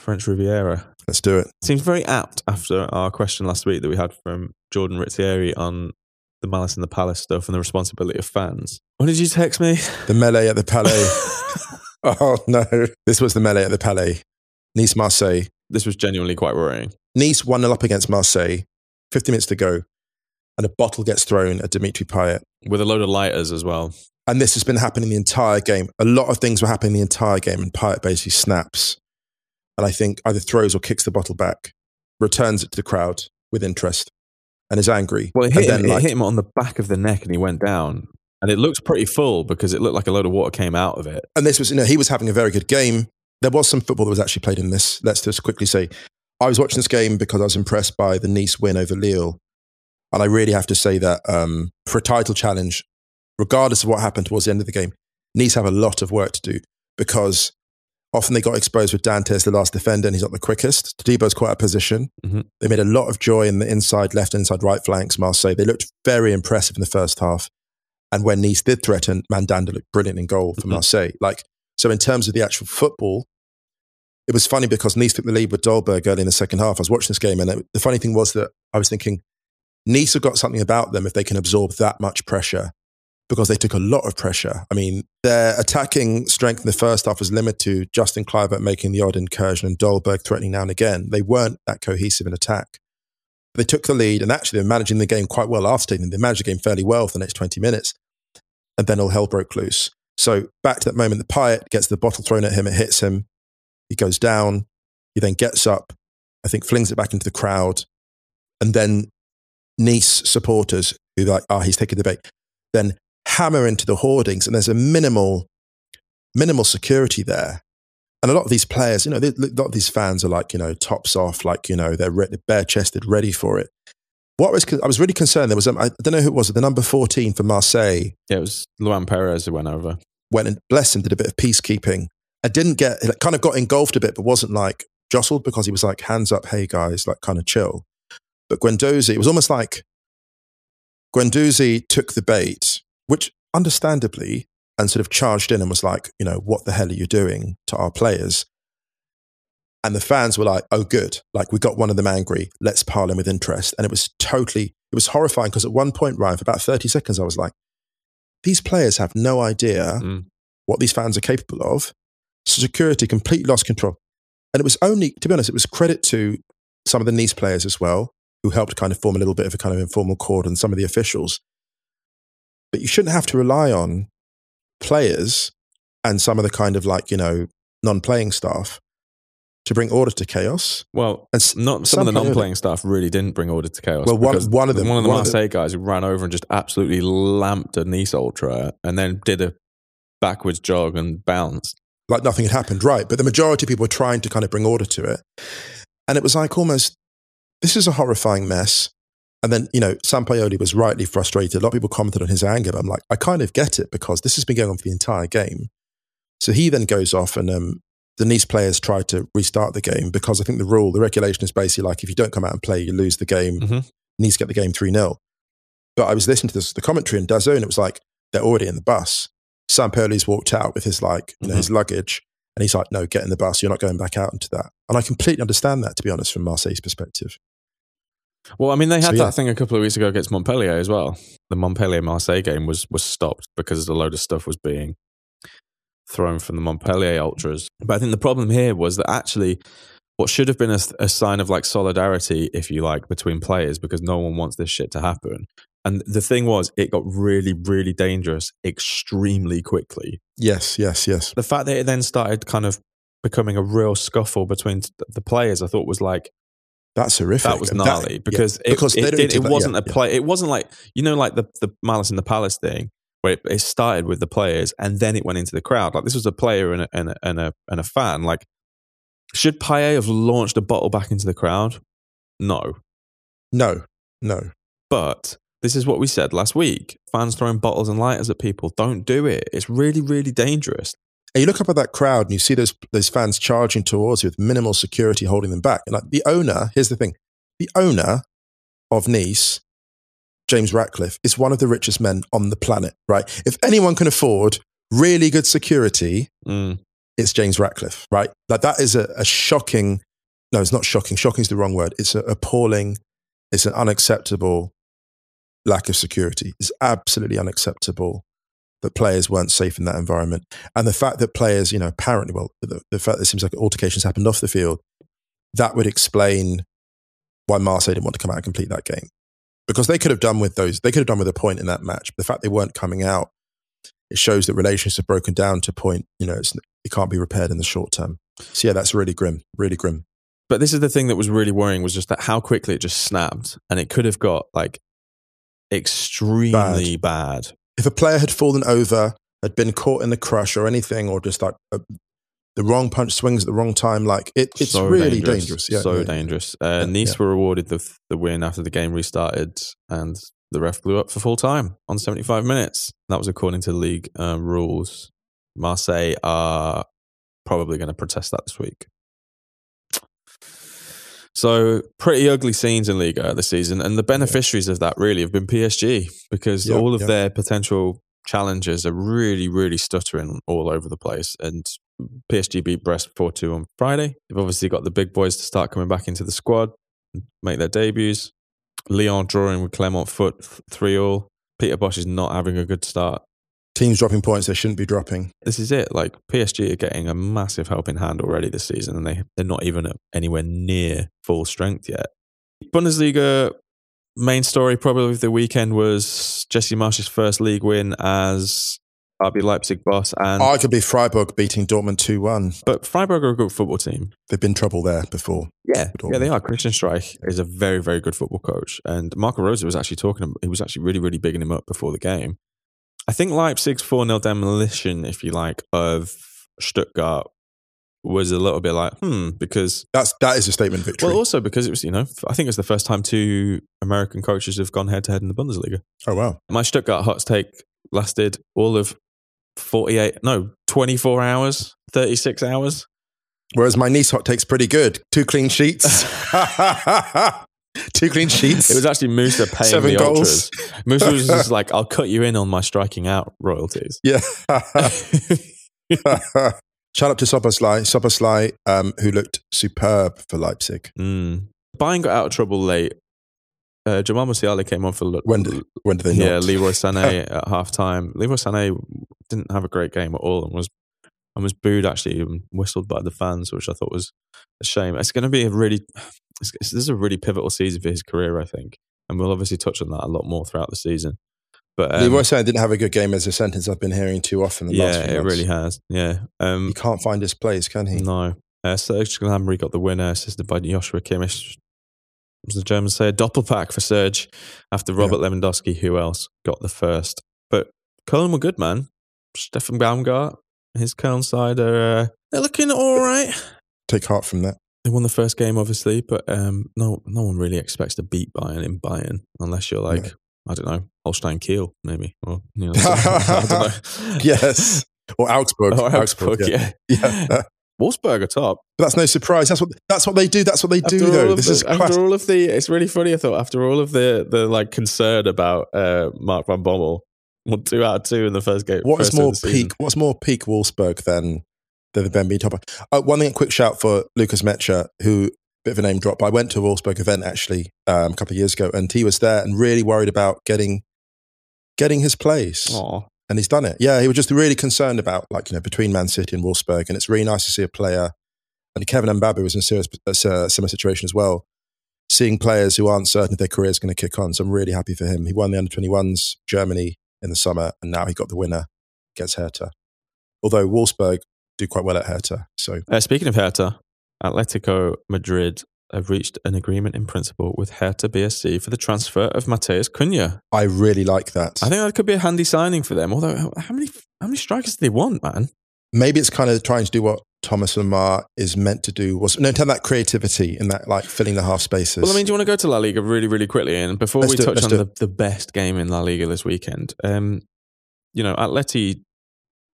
French Riviera. Let's do it. Seems very apt after our question last week that we had from Jordan Rizzieri on the Malice in the Palace stuff and the responsibility of fans. What did you text me? The melee at the Palais. Oh, no. This was the melee at the Palais. Nice, Marseille. This was genuinely quite worrying. Nice 1-0 up against Marseille. 50 minutes to go. And a bottle gets thrown at Dimitri Payet. With a load of lighters as well. And this has been happening the entire game. A lot of things were happening the entire game, and Payet basically snaps. And I think either throws or kicks the bottle back, returns it to the crowd with interest, and is angry. Well, it hit him on the back of the neck and he went down. And it looked pretty full because it looked like a load of water came out of it. And this was, you know, he was having a very good game. There was some football that was actually played in this. Let's just quickly say, I was watching this game because I was impressed by the Nice win over Lille. And I really have to say that for a title challenge, regardless of what happened towards the end of the game, Nice have a lot of work to do because often they got exposed with Dantes, the last defender, and he's not the quickest. Tadebo's quite a position. Mm-hmm. They made a lot of joy in the inside, left, inside, right flanks, Marseille. They looked very impressive in the first half. And when Nice did threaten, Mandanda looked brilliant in goal for Marseille. Like, so in terms of the actual football, it was funny because Nice took the lead with Dolberg early in the second half. I was watching this game and the funny thing was that I was thinking, Nice have got something about them if they can absorb that much pressure, because they took a lot of pressure. I mean, their attacking strength in the first half was limited to Justin Kluivert making the odd incursion and Dolberg threatening now and again. They weren't that cohesive in attack. They took the lead and actually they were managing the game quite well after taking them. They managed the game fairly well for the next 20 minutes and then all hell broke loose. So back to that moment, the Payet gets the bottle thrown at him, it hits him, he goes down, he then gets up, I think flings it back into the crowd, and then Nice supporters who like, he's taking the bait, then hammer into the hoardings, and there's a minimal security there. And a lot of these players, you know, a lot of these fans are like, you know, tops off, like, you know, they're bare-chested, ready for it. I was really concerned, there was, I don't know who it was, the number 14 for Marseille. Yeah, it was Luan Perez who went over. Went and blessed him, did a bit of peacekeeping. I didn't get, it kind of got engulfed a bit, but wasn't like jostled because he was like, hands up, hey guys, like kind of chill. But Guendouzi, it was almost like Guendouzi took the bait, which understandably, and sort of charged in and was like, you know, what the hell are you doing to our players? And the fans were like, oh, good. Like, we got one of them angry. Let's pile him with interest. And it was horrifying because at one point, Ryan, for about 30 seconds, I was like, these players have no idea what these fans are capable of. So security completely lost control. And it was only, to be honest, it was credit to some of the Nice players as well, who helped kind of form a little bit of a kind of informal chord, and some of the officials. But you shouldn't have to rely on players and some of the kind of like, you know, non-playing staff to bring order to chaos. Well, and not some of the non-playing staff really didn't bring order to chaos. Well, one of the Marseille guys who ran over and just absolutely lamped a Nice ultra and then did a backwards jog and bounced. Like nothing had happened, right? But the majority of people were trying to kind of bring order to it. And it was like almost, this is a horrifying mess. And then, you know, Sampaoli was rightly frustrated. A lot of people commented on his anger, but I'm like, I kind of get it because this has been going on for the entire game. So he then goes off and the Nice players try to restart the game because I think the regulation is basically like, if you don't come out and play, you lose the game. Mm-hmm. Nice get the game 3-0. But I was listening to the commentary in DAZN, and it was like, they're already in the bus. Sampaoli's walked out with his like, you know, his luggage. And he's like, no, get in the bus. You're not going back out into that. And I completely understand that, to be honest, from Marseille's perspective. Well, I mean, they had that thing a couple of weeks ago against Montpellier as well. The Montpellier-Marseille game was stopped because a load of stuff was being thrown from the Montpellier ultras. But I think the problem here was that actually what should have been a sign of like solidarity, if you like, between players, because no one wants this shit to happen. And the thing was, it got really, really dangerous extremely quickly. Yes. The fact that it then started kind of becoming a real scuffle between the players, I thought was like, that's horrific. That was gnarly because it wasn't a play. It wasn't like, you know, like the Malice in the Palace thing where it started with the players and then it went into the crowd. Like this was a player and a fan. Like, should Payet have launched a bottle back into the crowd? No. But this is what we said last week. Fans throwing bottles and lighters at people. Don't do it. It's really, really dangerous. And you look up at that crowd and you see those fans charging towards you with minimal security holding them back. And like the owner, here's the thing, the owner of Nice, James Ratcliffe, is one of the richest men on the planet, right? If anyone can afford really good security, it's James Ratcliffe, right? Like that is a shocking, no, it's not shocking. Shocking is the wrong word. It's appalling, it's an unacceptable lack of security. It's absolutely unacceptable that players weren't safe in that environment. And the fact that players, you know, apparently, well, the fact that it seems like altercations happened off the field, that would explain why Marseille didn't want to come out and complete that game. Because they could have done with a point in that match. But the fact they weren't coming out it shows that relationships have broken down to a point, you know, it can't be repaired in the short term. So yeah, that's really grim, really grim. But this is the thing that was really worrying, was just that how quickly it just snapped, and it could have got like extremely bad. If a player had fallen over, had been caught in the crush or anything, or just like the wrong punch swings at the wrong time, like it's so really dangerous. Yeah, so dangerous. Nice were awarded the win after the game restarted, and the ref blew up for full time on 75 minutes. That was according to league rules. Marseille are probably going to protest that this week. So pretty ugly scenes in Liga this season, and the beneficiaries of that really have been PSG, because all of their potential challenges are really, really stuttering all over the place. And PSG beat Brest 4-2 on Friday. They've obviously got the big boys to start coming back into the squad and make their debuts. Lyon drawing with Clermont Foot 3-3. Peter Bosz is not having a good start. Teams dropping points they shouldn't be dropping. This is it. Like, PSG are getting a massive helping hand already this season, and they're not even anywhere near full strength yet. Bundesliga main story probably of the weekend was Jesse Marsch's first league win as RB Leipzig boss, and arguably Freiburg beating Dortmund 2-1. But Freiburg are a good football team. They've been trouble there before. Yeah, they are. Christian Streich is a very, very good football coach, and Marco Rosa was actually really, really bigging him up before the game. I think Leipzig's 4-0 demolition, if you like, of Stuttgart was a little bit like, because... That is a statement victory. Well, also because it was, I think it's the first time two American coaches have gone head-to-head in the Bundesliga. Oh, wow. My Stuttgart hot take lasted all of 24 hours, 36 hours. Whereas my Nice hot take's pretty good. 2 clean sheets. Two clean sheets. It was actually Musa paying 7 the goals. Ultras. Musa was just like, I'll cut you in on my striking out royalties. Yeah. Shout out to Szoboszlai, who looked superb for Leipzig. Bayern got out of trouble late. Jamal Musiala came on for... When did they not? Yeah, Leroy Sané at half-time. Leroy Sané didn't have a great game at all, and was booed, actually, and whistled by the fans, which I thought was a shame. It's going to be this is a really pivotal season for his career, I think. And we'll obviously touch on that a lot more throughout the season. But Leroy Sané didn't have a good game as a sentence I've been hearing too often the last few months. Yeah, it really has. Yeah. He can't find his place, can he? No. Serge Gnabry got the winner, assisted by Joshua Kimmich. As the Germans say, a doppelpack for Serge after Robert Lewandowski, who else got the first. But Köln were good, man. Stefan Baumgart, his Köln side, they're looking all right. Take heart from that. They won the first game, obviously, but no one really expects to beat Bayern in Bayern unless you're like, I don't know, Holstein Kiel, maybe. Or, I don't know. Yes. Or Augsburg. Yeah. Wolfsburg are top. But that's no surprise. That's what they do. That's what they do, though. It's really funny, I thought, after all of the like concern about Mark van Bommel, 2 out of 2 in the first game. What's more peak Wolfsburg than the Bemby topper? One thing, a quick shout for Lukas Mecha, who, bit of a name drop, but I went to a Wolfsburg event actually a couple of years ago, and he was there and really worried about getting his place. Aww. And he's done it. Yeah, he was just really concerned about, like, between Man City and Wolfsburg, and it's really nice to see a player, and Kevin Mbappe was in a similar situation as well, seeing players who aren't certain if their career is going to kick on. So I'm really happy for him. He won the Under-21s Germany in the summer, and now he got the winner against Hertha. Although Wolfsburg do quite well at Hertha. So, speaking of Hertha, Atletico Madrid have reached an agreement in principle with Hertha BSC for the transfer of Mateus Cunha. I really like that. I think that could be a handy signing for them. Although, how many strikers do they want, man? Maybe it's kind of trying to do what Thomas Lemar is meant to do. Turn that creativity and that, like, filling the half spaces. Well, do you want to go to La Liga really, really quickly? And before we touch on the best game in La Liga this weekend, Atleti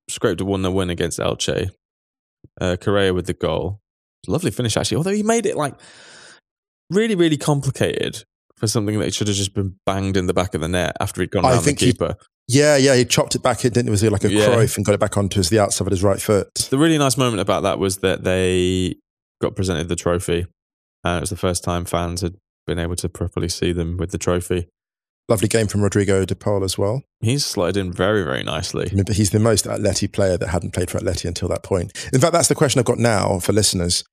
scraped a 1-0 win against Elche. Correa with the goal. Lovely finish, actually. Although he made it like really, really complicated for something that should have just been banged in the back of the net after he'd gone round the keeper. He chopped it back in, didn't it? It was like a Cruyff and got it back onto the outside of his right foot. The really nice moment about that was that they got presented the trophy, and it was the first time fans had been able to properly see them with the trophy. Lovely game from Rodrigo De Paul as well. He's slotted in very, very nicely. But he's the most Atleti player that hadn't played for Atleti until that point. In fact, that's the question I've got now for listeners.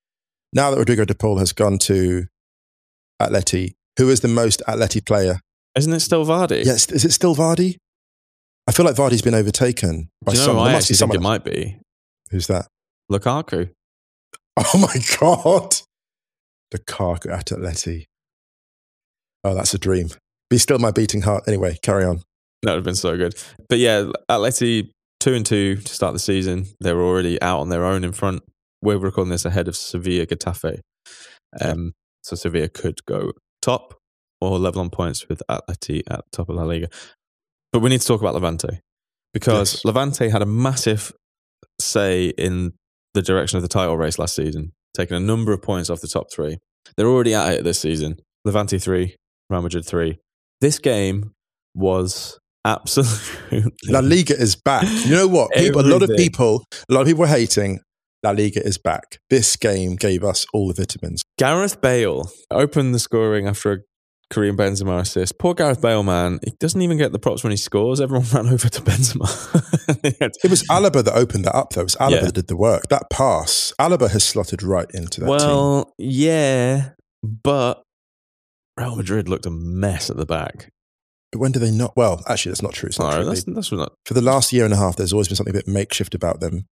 Now that Rodrigo De Paul has gone to Atleti, who is the most Atleti player? Isn't it still Vardy? Yes, is it still Vardy? I feel like Vardy's been overtaken by someone. I actually think it might be. Who's that? Lukaku. Oh my God. Lukaku at Atleti. Oh, that's a dream. Be still my beating heart. Anyway, carry on. That would have been so good. But yeah, Atleti 2-2 to start the season. They were already out on their own in front. We're recording this ahead of Sevilla Getafe. So Sevilla could go top or level on points with Atleti at the top of La Liga. But we need to talk about Levante, because Levante had a massive say in the direction of the title race last season, taking a number of points off the top three. They're already at it this season. Levante 3, Real Madrid 3. This game was absolutely... La Liga is back. You know what? A lot of people were hating. La Liga is back. This game gave us all the vitamins. Gareth Bale opened the scoring after a Karim Benzema assist. Poor Gareth Bale, man. He doesn't even get the props when he scores. Everyone ran over to Benzema. It was Alaba that opened that up, though. It was Alaba that did the work. That pass, Alaba has slotted right into that team. Well, yeah, but Real Madrid looked a mess at the back. But when do they not? Well, actually, that's not true. It's not true. That's not... For the last year and a half, there's always been something a bit makeshift about them.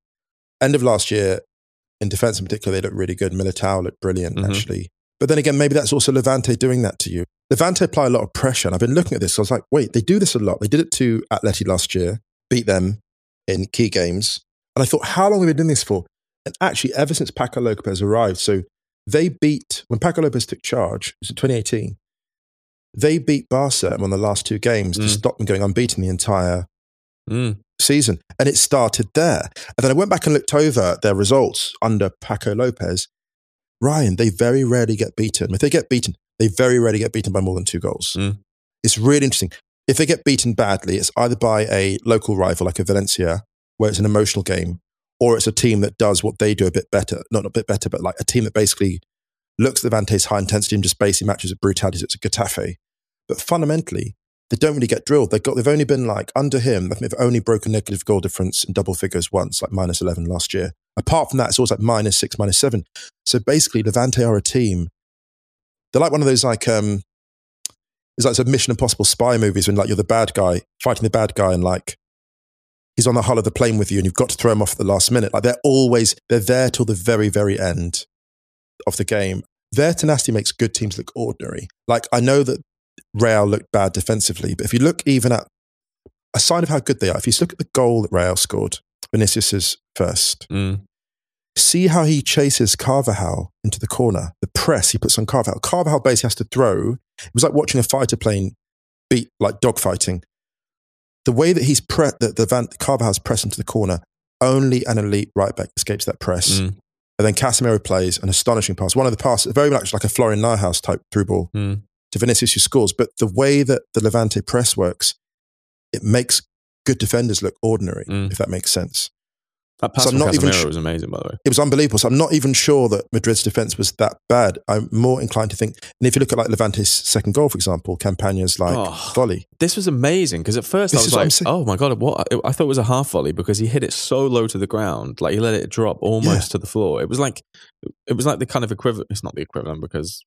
End of last year, in defence in particular, they looked really good. Militao looked brilliant, actually. But then again, maybe that's also Levante doing that to you. Levante apply a lot of pressure. And I've been looking at this. So I was like, wait, they do this a lot. They did it to Atleti last year, beat them in key games. And I thought, how long have we been doing this for? And actually, ever since Paco Lopez arrived, so they beat, when Paco Lopez took charge, it was in 2018, they beat Barca in one of the last two games to stop them going unbeaten the entire season. And it started there. And then I went back and looked over their results under Paco Lopez. Ryan, they very rarely get beaten. If they get beaten, they very rarely get beaten by more than 2 goals. It's really interesting. If they get beaten badly, it's either by a local rival like a Valencia, where it's an emotional game, or it's a team that does what they do a bit better. Not a bit better, but like a team that basically looks at Levante's high intensity and just basically matches it brutalities. It's a Getafe. But fundamentally, they don't really get drilled. They've only been like, under him, they've only broken negative goal difference in double figures once, like minus 11 last year. Apart from that, it's always like minus 6, minus 7. So basically, Levante are a team. They're like one of those like, it's like some Mission Impossible spy movies when like you're the bad guy, fighting the bad guy and like, he's on the hull of the plane with you and you've got to throw him off at the last minute. Like they're there till the very, very end of the game. Their tenacity makes good teams look ordinary. Like I know that Real looked bad defensively, but if you look even at a sign of how good they are, if you look at the goal that Real scored, Vinicius's first, see how he chases Carvajal into the corner, the press he puts on Carvajal. Carvajal basically has to throw. It was like watching a fighter plane beat, like dogfighting. The way that Carvajal's press into the corner, only an elite right back escapes that press. And then Casemiro plays an astonishing pass. One of the passes, very much like a Florian Neuhaus type through ball. To Vinicius who scores, but the way that the Levante press works, it makes good defenders look ordinary, if that makes sense. That pass from Casemiro was amazing, by the way. It was unbelievable. So I'm not even sure that Madrid's defence was that bad. I'm more inclined to think, and if you look at like Levante's second goal, for example, Campagnola's like volley. This was amazing, because at first I was like, oh my God, what? I thought it was a half volley because he hit it so low to the ground, like he let it drop almost to the floor. It was like the kind of equivalent, it's not the equivalent because...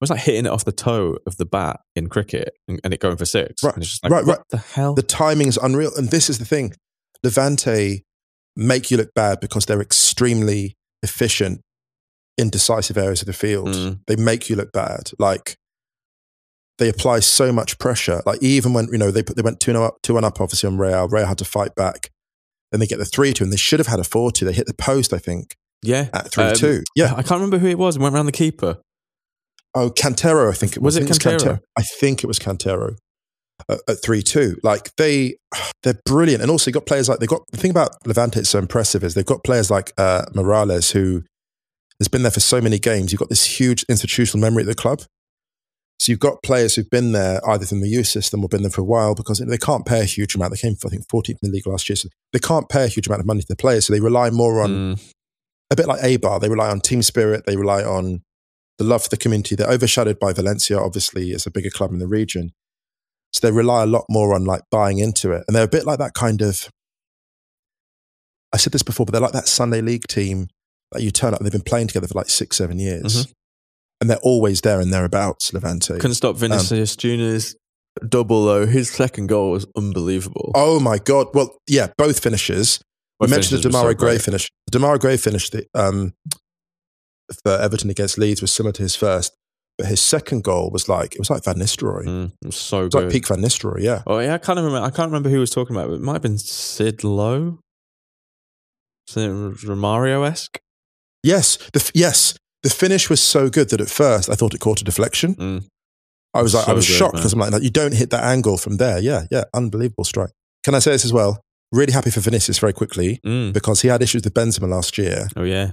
It was like hitting it off the toe of the bat in cricket and it going for 6. Right, it's just like, right. What the hell? The timing is unreal. And this is the thing. Levante make you look bad because they're extremely efficient in decisive areas of the field. They make you look bad. Like, they apply so much pressure. Like, even when, they went 2-1 up, obviously, on Real. Real had to fight back. Then they get the 3-2, and they should have had a 4-2. They hit the post, I think. Yeah. At 3-2. I can't remember who it was. It went around the keeper. Oh, Cantero, I think it was. I think it was Cantero at 3-2. Like they're brilliant. And also got players like the thing about Levante that's so impressive is they've got players like Morales, who has been there for so many games. You've got this huge institutional memory at the club. So you've got players who've been there either from the youth system or been there for a while because they can't pay a huge amount. They came, I think, 14th in the league last year. So they can't pay a huge amount of money to the players. So they rely more on, a bit like Eibar, they rely on team spirit. They rely on the love for the community. They're overshadowed by Valencia, obviously, as a bigger club in the region. So they rely a lot more on like buying into it. And they're a bit like that kind of, I said this before, but they're like that Sunday league team that you turn up and they've been playing together for like 6-7 years. And they're always there and thereabouts, Levante. Couldn't stop Vinicius Junior's double though, his second goal was unbelievable. Oh my God. Well, yeah, both finishes. We mentioned the Damaro Gray finish. The Damaro Gray finish for Everton against Leeds was similar to his first, but his second goal was like, it was like Van Nistelrooy. It was so good. It was like peak Van Nistelrooy, yeah. Oh yeah, I can't remember who was talking about it, but it might have been Sid Lowe. Romario-esque? Yes. The finish was so good that at first I thought it caught a deflection. I was like, so I was shocked because I'm like, you don't hit that angle from there. Yeah, yeah. Unbelievable strike. Can I say this as well? Really happy for Vinicius very quickly because he had issues with Benzema last year. Oh, yeah.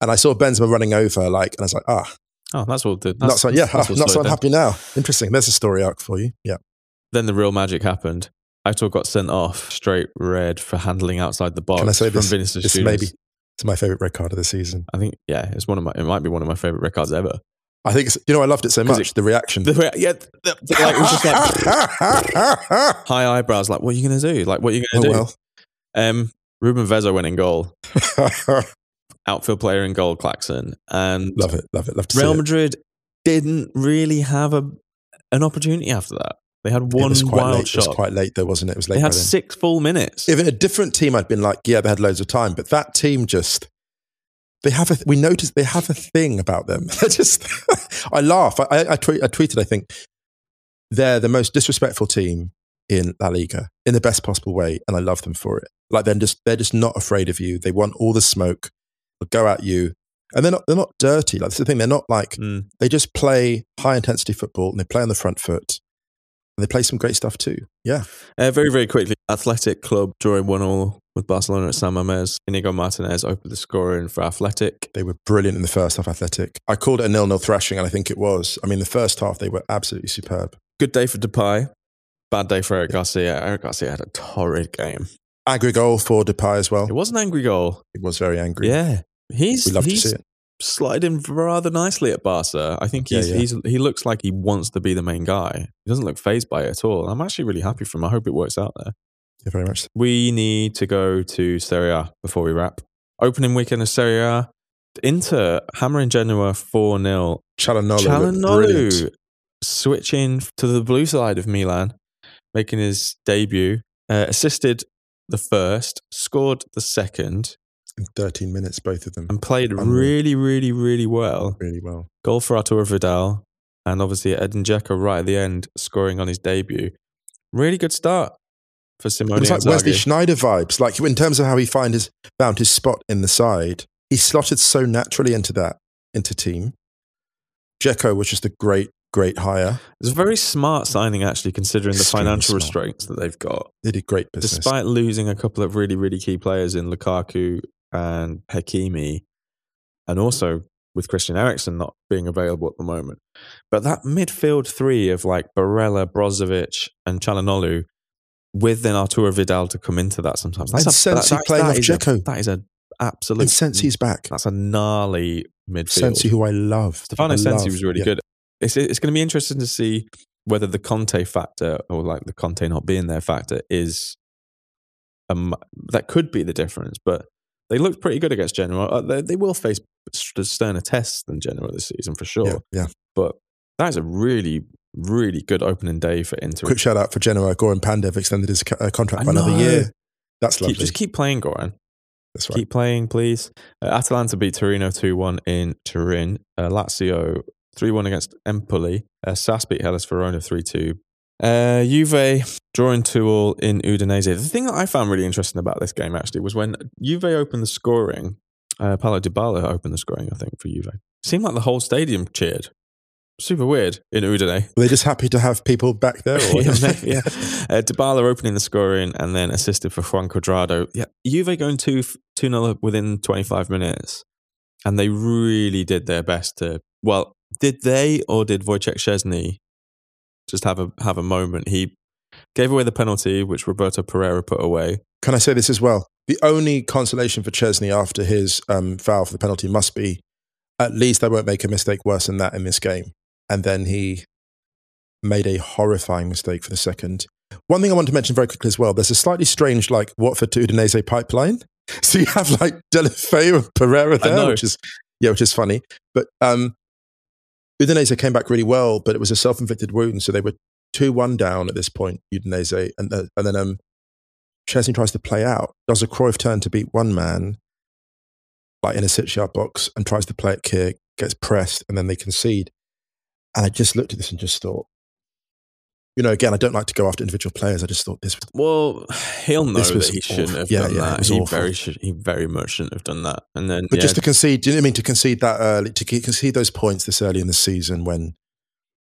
And I saw Benzema running over, like, and I was like, Oh, that's what did. Not so, yeah, not so unhappy now. Interesting. There's a story arc for you. Yeah. Then the real magic happened. Aitor got sent off, straight red for handling outside the box. Can I say from Vinicius? This maybe it's my favourite red card of the season. I think, yeah, it might be one of my favourite red cards ever. I think it's, I loved it so much. The reaction. It was just like high eyebrows. Like, what are you going to do? Like, what are you going to do? Well. Ruben Vezo went in goal. Outfield player in goal, Klaxon. And love it. Love to Real see Madrid it. Didn't really have an opportunity after that. They had one wild shot. It was quite late though, wasn't it? It was late. They had 6 full minutes. If in a different team, I'd been like, yeah, they had loads of time, but that team just. We noticed they have a thing about them. I laugh. I tweeted, I think, they're the most disrespectful team in La Liga in the best possible way. And I love them for it. Like they're just not afraid of you. They want all the smoke. They'll go at you. And they're not dirty. Like that's the thing. They're not like, they just play high intensity football and they play on the front foot. And they play some great stuff too. Yeah. Very, very quickly, Athletic Club drawing 1-1 with Barcelona at San Mamés. Íñigo Martínez opened the scoring for Athletic. They were brilliant in the first half, Athletic. I called it a 0-0 thrashing and I think it was. I mean, the first half, they were absolutely superb. Good day for Depay. Bad day for Eric Garcia. Eric Garcia had a torrid game. Angry goal for Depay as well. It was an angry goal. It was very angry. Yeah. He's to see it. Slide in rather nicely at Barca. I think he looks like he wants to be the main guy. He doesn't look fazed by it at all. I'm actually really happy for him. I hope it works out there. Yeah, very much. We need to go to Serie A before we wrap. Opening weekend of Serie A. Inter hammering Genoa 4-0. Çalhanoğlu switching to the blue side of Milan, making his debut. Assisted the first, scored the second. In 13 minutes, both of them. And played really, really, really well. Really well. Goal for Arturo Vidal. And obviously Edin Dzeko right at the end, scoring on his debut. Really good start for Simone. It's like Wesley Sneijder vibes. Like in terms of how he found his spot in the side, he slotted so naturally into team. Dzeko was just a great, great hire. It's a very smart signing, actually, considering extremely the financial restraints that they've got. They did great business. Despite losing a couple of really, really key players in Lukaku and Hakimi, and also with Christian Eriksen not being available at the moment. But that midfield three of like Barella, Brozovic and Çalhanoğlu with then Arturo Vidal to come into that sometimes. That's Sensi playing off Dzeko. That is an absolute... And Sensi's back. That's a gnarly midfield. Sensi, who I love. Stefano Sensi was really good. It's going to be interesting to see whether the Conte factor or like the Conte not being there factor is... that could be the difference, but they looked pretty good against Genoa. They will face sterner tests than Genoa this season for sure. Yeah. But that is a really, really good opening day for Inter. Quick shout out for Genoa. Goran Pandev extended his contract by another year. That's lovely. Just keep playing, Goran. That's right. Keep playing, please. Atalanta beat Torino 2-1 in Turin. Lazio 3-1 against Empoli. Sass beat Hellas Verona 3-2. Juve drawing 2-2 in Udinese. The thing that I found really interesting about this game actually was when Juve opened the scoring, Paulo Dybala opened the scoring, I think, for Juve. It seemed like the whole stadium cheered. Super weird in Udine. Were they just happy to have people back there? Or yeah. Dybala opening the scoring and then assisted for Juan Cuadrado. Yeah, Juve going 2-0 up within 25 minutes. And they really did their best to... Well, did they or did Wojciech Szczesny just have a moment? He gave away the penalty, which Roberto Pereira put away. Can I say this as well? The only consolation for Szczesny after his foul for the penalty must be, at least they won't make a mistake worse than that in this game. And then he made a horrifying mistake for the second. One thing I want to mention very quickly as well, there's a slightly strange like Watford to Udinese pipeline. So you have like Delafeu and Pereira there, which is funny. But Udinese came back really well, but it was a self-inflicted wound. So they were 2-1 down at this point, Udinese, and then Chesney tries to play out, does a Cruyff turn to beat one man, like in a 6-yard box, and tries to play it clear, gets pressed, and then they concede. And I just looked at this and just thought, you know, again, I don't like to go after individual players. I just thought this was... Well, he'll know that he shouldn't have done that. He very much shouldn't have done that. And then, but just to concede, do you know what I mean? To concede that early, to concede those points this early in the season when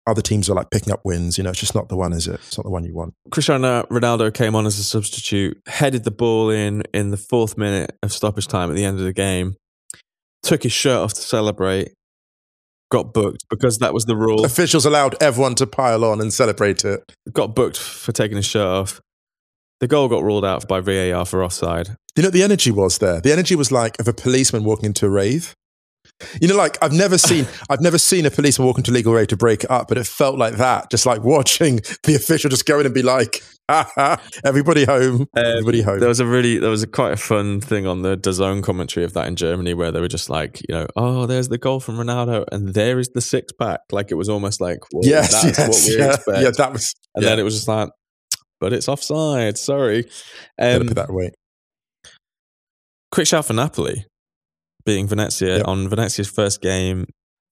other teams are like picking up wins, you know, it's just not the one, is it? It's not the one you want. Cristiano Ronaldo came on as a substitute, headed the ball in the 4th minute of stoppage time at the end of the game, took his shirt off to celebrate, got booked because that was the rule. Officials allowed everyone to pile on and celebrate it. Got booked for taking his shirt off. The goal got ruled out by VAR for offside. You know what the energy was there? The energy was like of a policeman walking into a rave. You know, like I've never seen a policeman walk into a legal rave to break it up, but it felt like that. Just like watching the official just go in and be like, ha, ha, everybody home, everybody home. There was quite a fun thing on the DAZN commentary of that in Germany where they were just like, you know, oh, there's the goal from Ronaldo and there is the six pack. Like it was almost like, well, that's what we expect. Yeah, that was, and then it was just like, but it's offside. Sorry. Put that away. Quick shout for Napoli. Beating Venezia on Venezia's first game.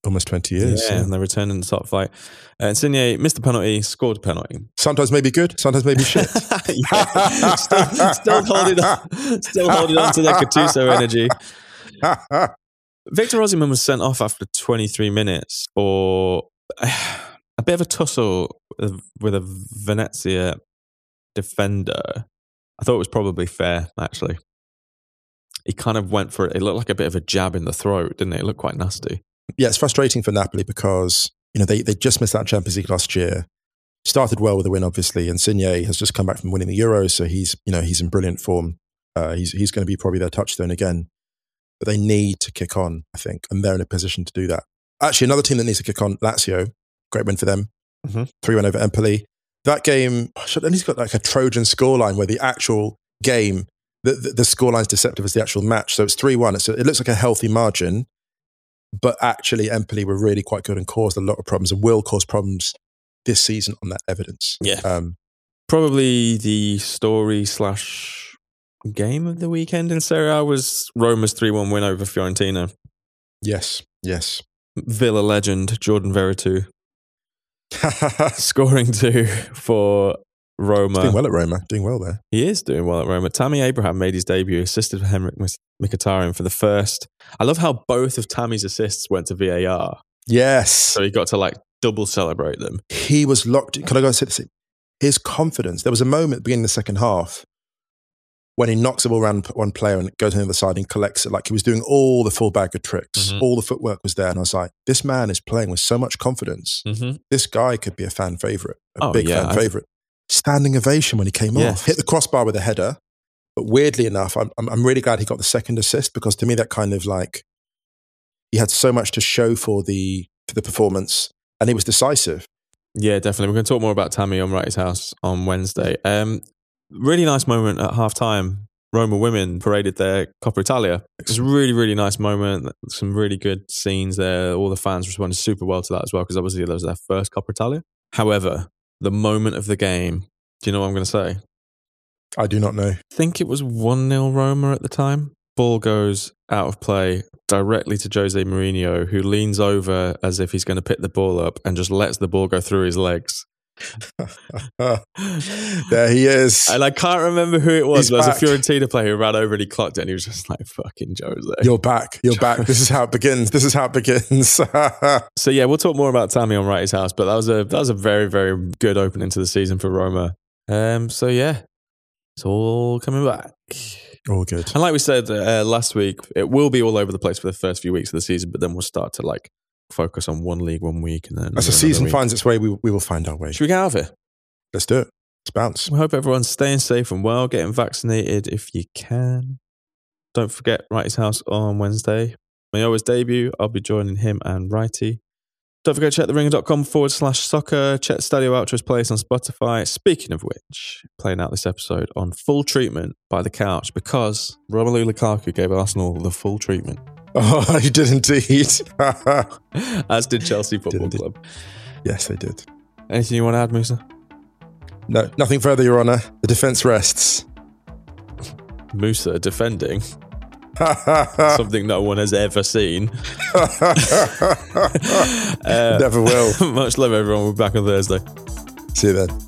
Almost 20 years. Yeah, and they returned in the top flight. Insigne missed the penalty, scored a penalty. Sometimes maybe good, sometimes maybe shit. Still holding on to that Gattuso energy. Victor Osimhen was sent off after 23 minutes for a bit of a tussle with a Venezia defender. I thought it was probably fair, actually. He kind of went for it. It looked like a bit of a jab in the throat, didn't it? It looked quite nasty. Yeah, it's frustrating for Napoli because, you know, they just missed out Champions League last year. Started well with a win, obviously. And Insigne has just come back from winning the Euros, so he's in brilliant form. He's going to be probably their touchstone again. But they need to kick on, I think, and they're in a position to do that. Actually, another team that needs to kick on, Lazio. Great win for them. 3-1 over Empoli. That game, and he's got like a Trojan scoreline where the actual game, the scoreline's deceptive as the actual match. So it's 3-1. It looks like a healthy margin, but actually Empoli were really quite good and caused a lot of problems and will cause problems this season on that evidence. Yeah. Probably the story/game of the weekend in Serie A was Roma's 3-1 win over Fiorentina. Yes. Villa legend Jordan Veretout scoring 2 for Roma. He's doing well at Roma. Doing well there. He is doing well at Roma. Tammy Abraham made his debut, assisted for Henrik Mkhitaryan for the first. I love how both of Tammy's assists went to VAR. Yes. So he got to like double celebrate them. He was locked. Can I go and say this? His confidence. There was a moment at the beginning of the second half when he knocks the ball around one player and goes on the other side and collects it. Like he was doing all the full bag of tricks. Mm-hmm. All the footwork was there. And I was like, this man is playing with so much confidence. Mm-hmm. This guy could be a fan favourite. A big fan favourite. Standing ovation when he came off. Hit the crossbar with a header. But weirdly enough, I'm really glad he got the second assist because to me that kind of like, he had so much to show for the performance and he was decisive. Yeah, definitely. We're going to talk more about Tammy on Ratty's House on Wednesday. Really nice moment at half-time. Roma women paraded their Coppa Italia. It was a really, really nice moment. Some really good scenes there. All the fans responded super well to that as well because obviously that was their first Coppa Italia. However, the moment of the game. Do you know what I'm going to say? I do not know. I think it was 1-0 Roma at the time. Ball goes out of play directly to Jose Mourinho, who leans over as if he's going to pick the ball up and just lets the ball go through his legs. There he is. And I can't remember who it was. There was a Fiorentina player who ran over and he clocked it and he was just like, fucking Jose. You're back. This is how it begins. So yeah, we'll talk more about Tammy on Ratty's House, but that was a very, very good opening to the season for Roma. So yeah, it's all coming back. All good. And like we said last week, it will be all over the place for the first few weeks of the season, but then we'll start to like focus on one league one week and then as the season finds its way, we will find our way. Should we get out of here? Let's do it. Let's bounce. We hope everyone's staying safe and well, getting vaccinated if you can. Don't forget Ratty's House on Wednesday. Mayo's debut. I'll be joining him and Ratty. Don't forget to check theringer.com/soccer. Check Stadio Outro's place on Spotify. Speaking of which, playing out this episode on full treatment by the couch because Romelu Lukaku gave Arsenal the full treatment. Oh, he did indeed. As did Chelsea Football Club. Yes, they did. Anything you want to add, Musa? No, nothing further, Your Honour. The defence rests. Musa defending? Something no one has ever seen. Never will. Much love, everyone. We'll be back on Thursday. See you then.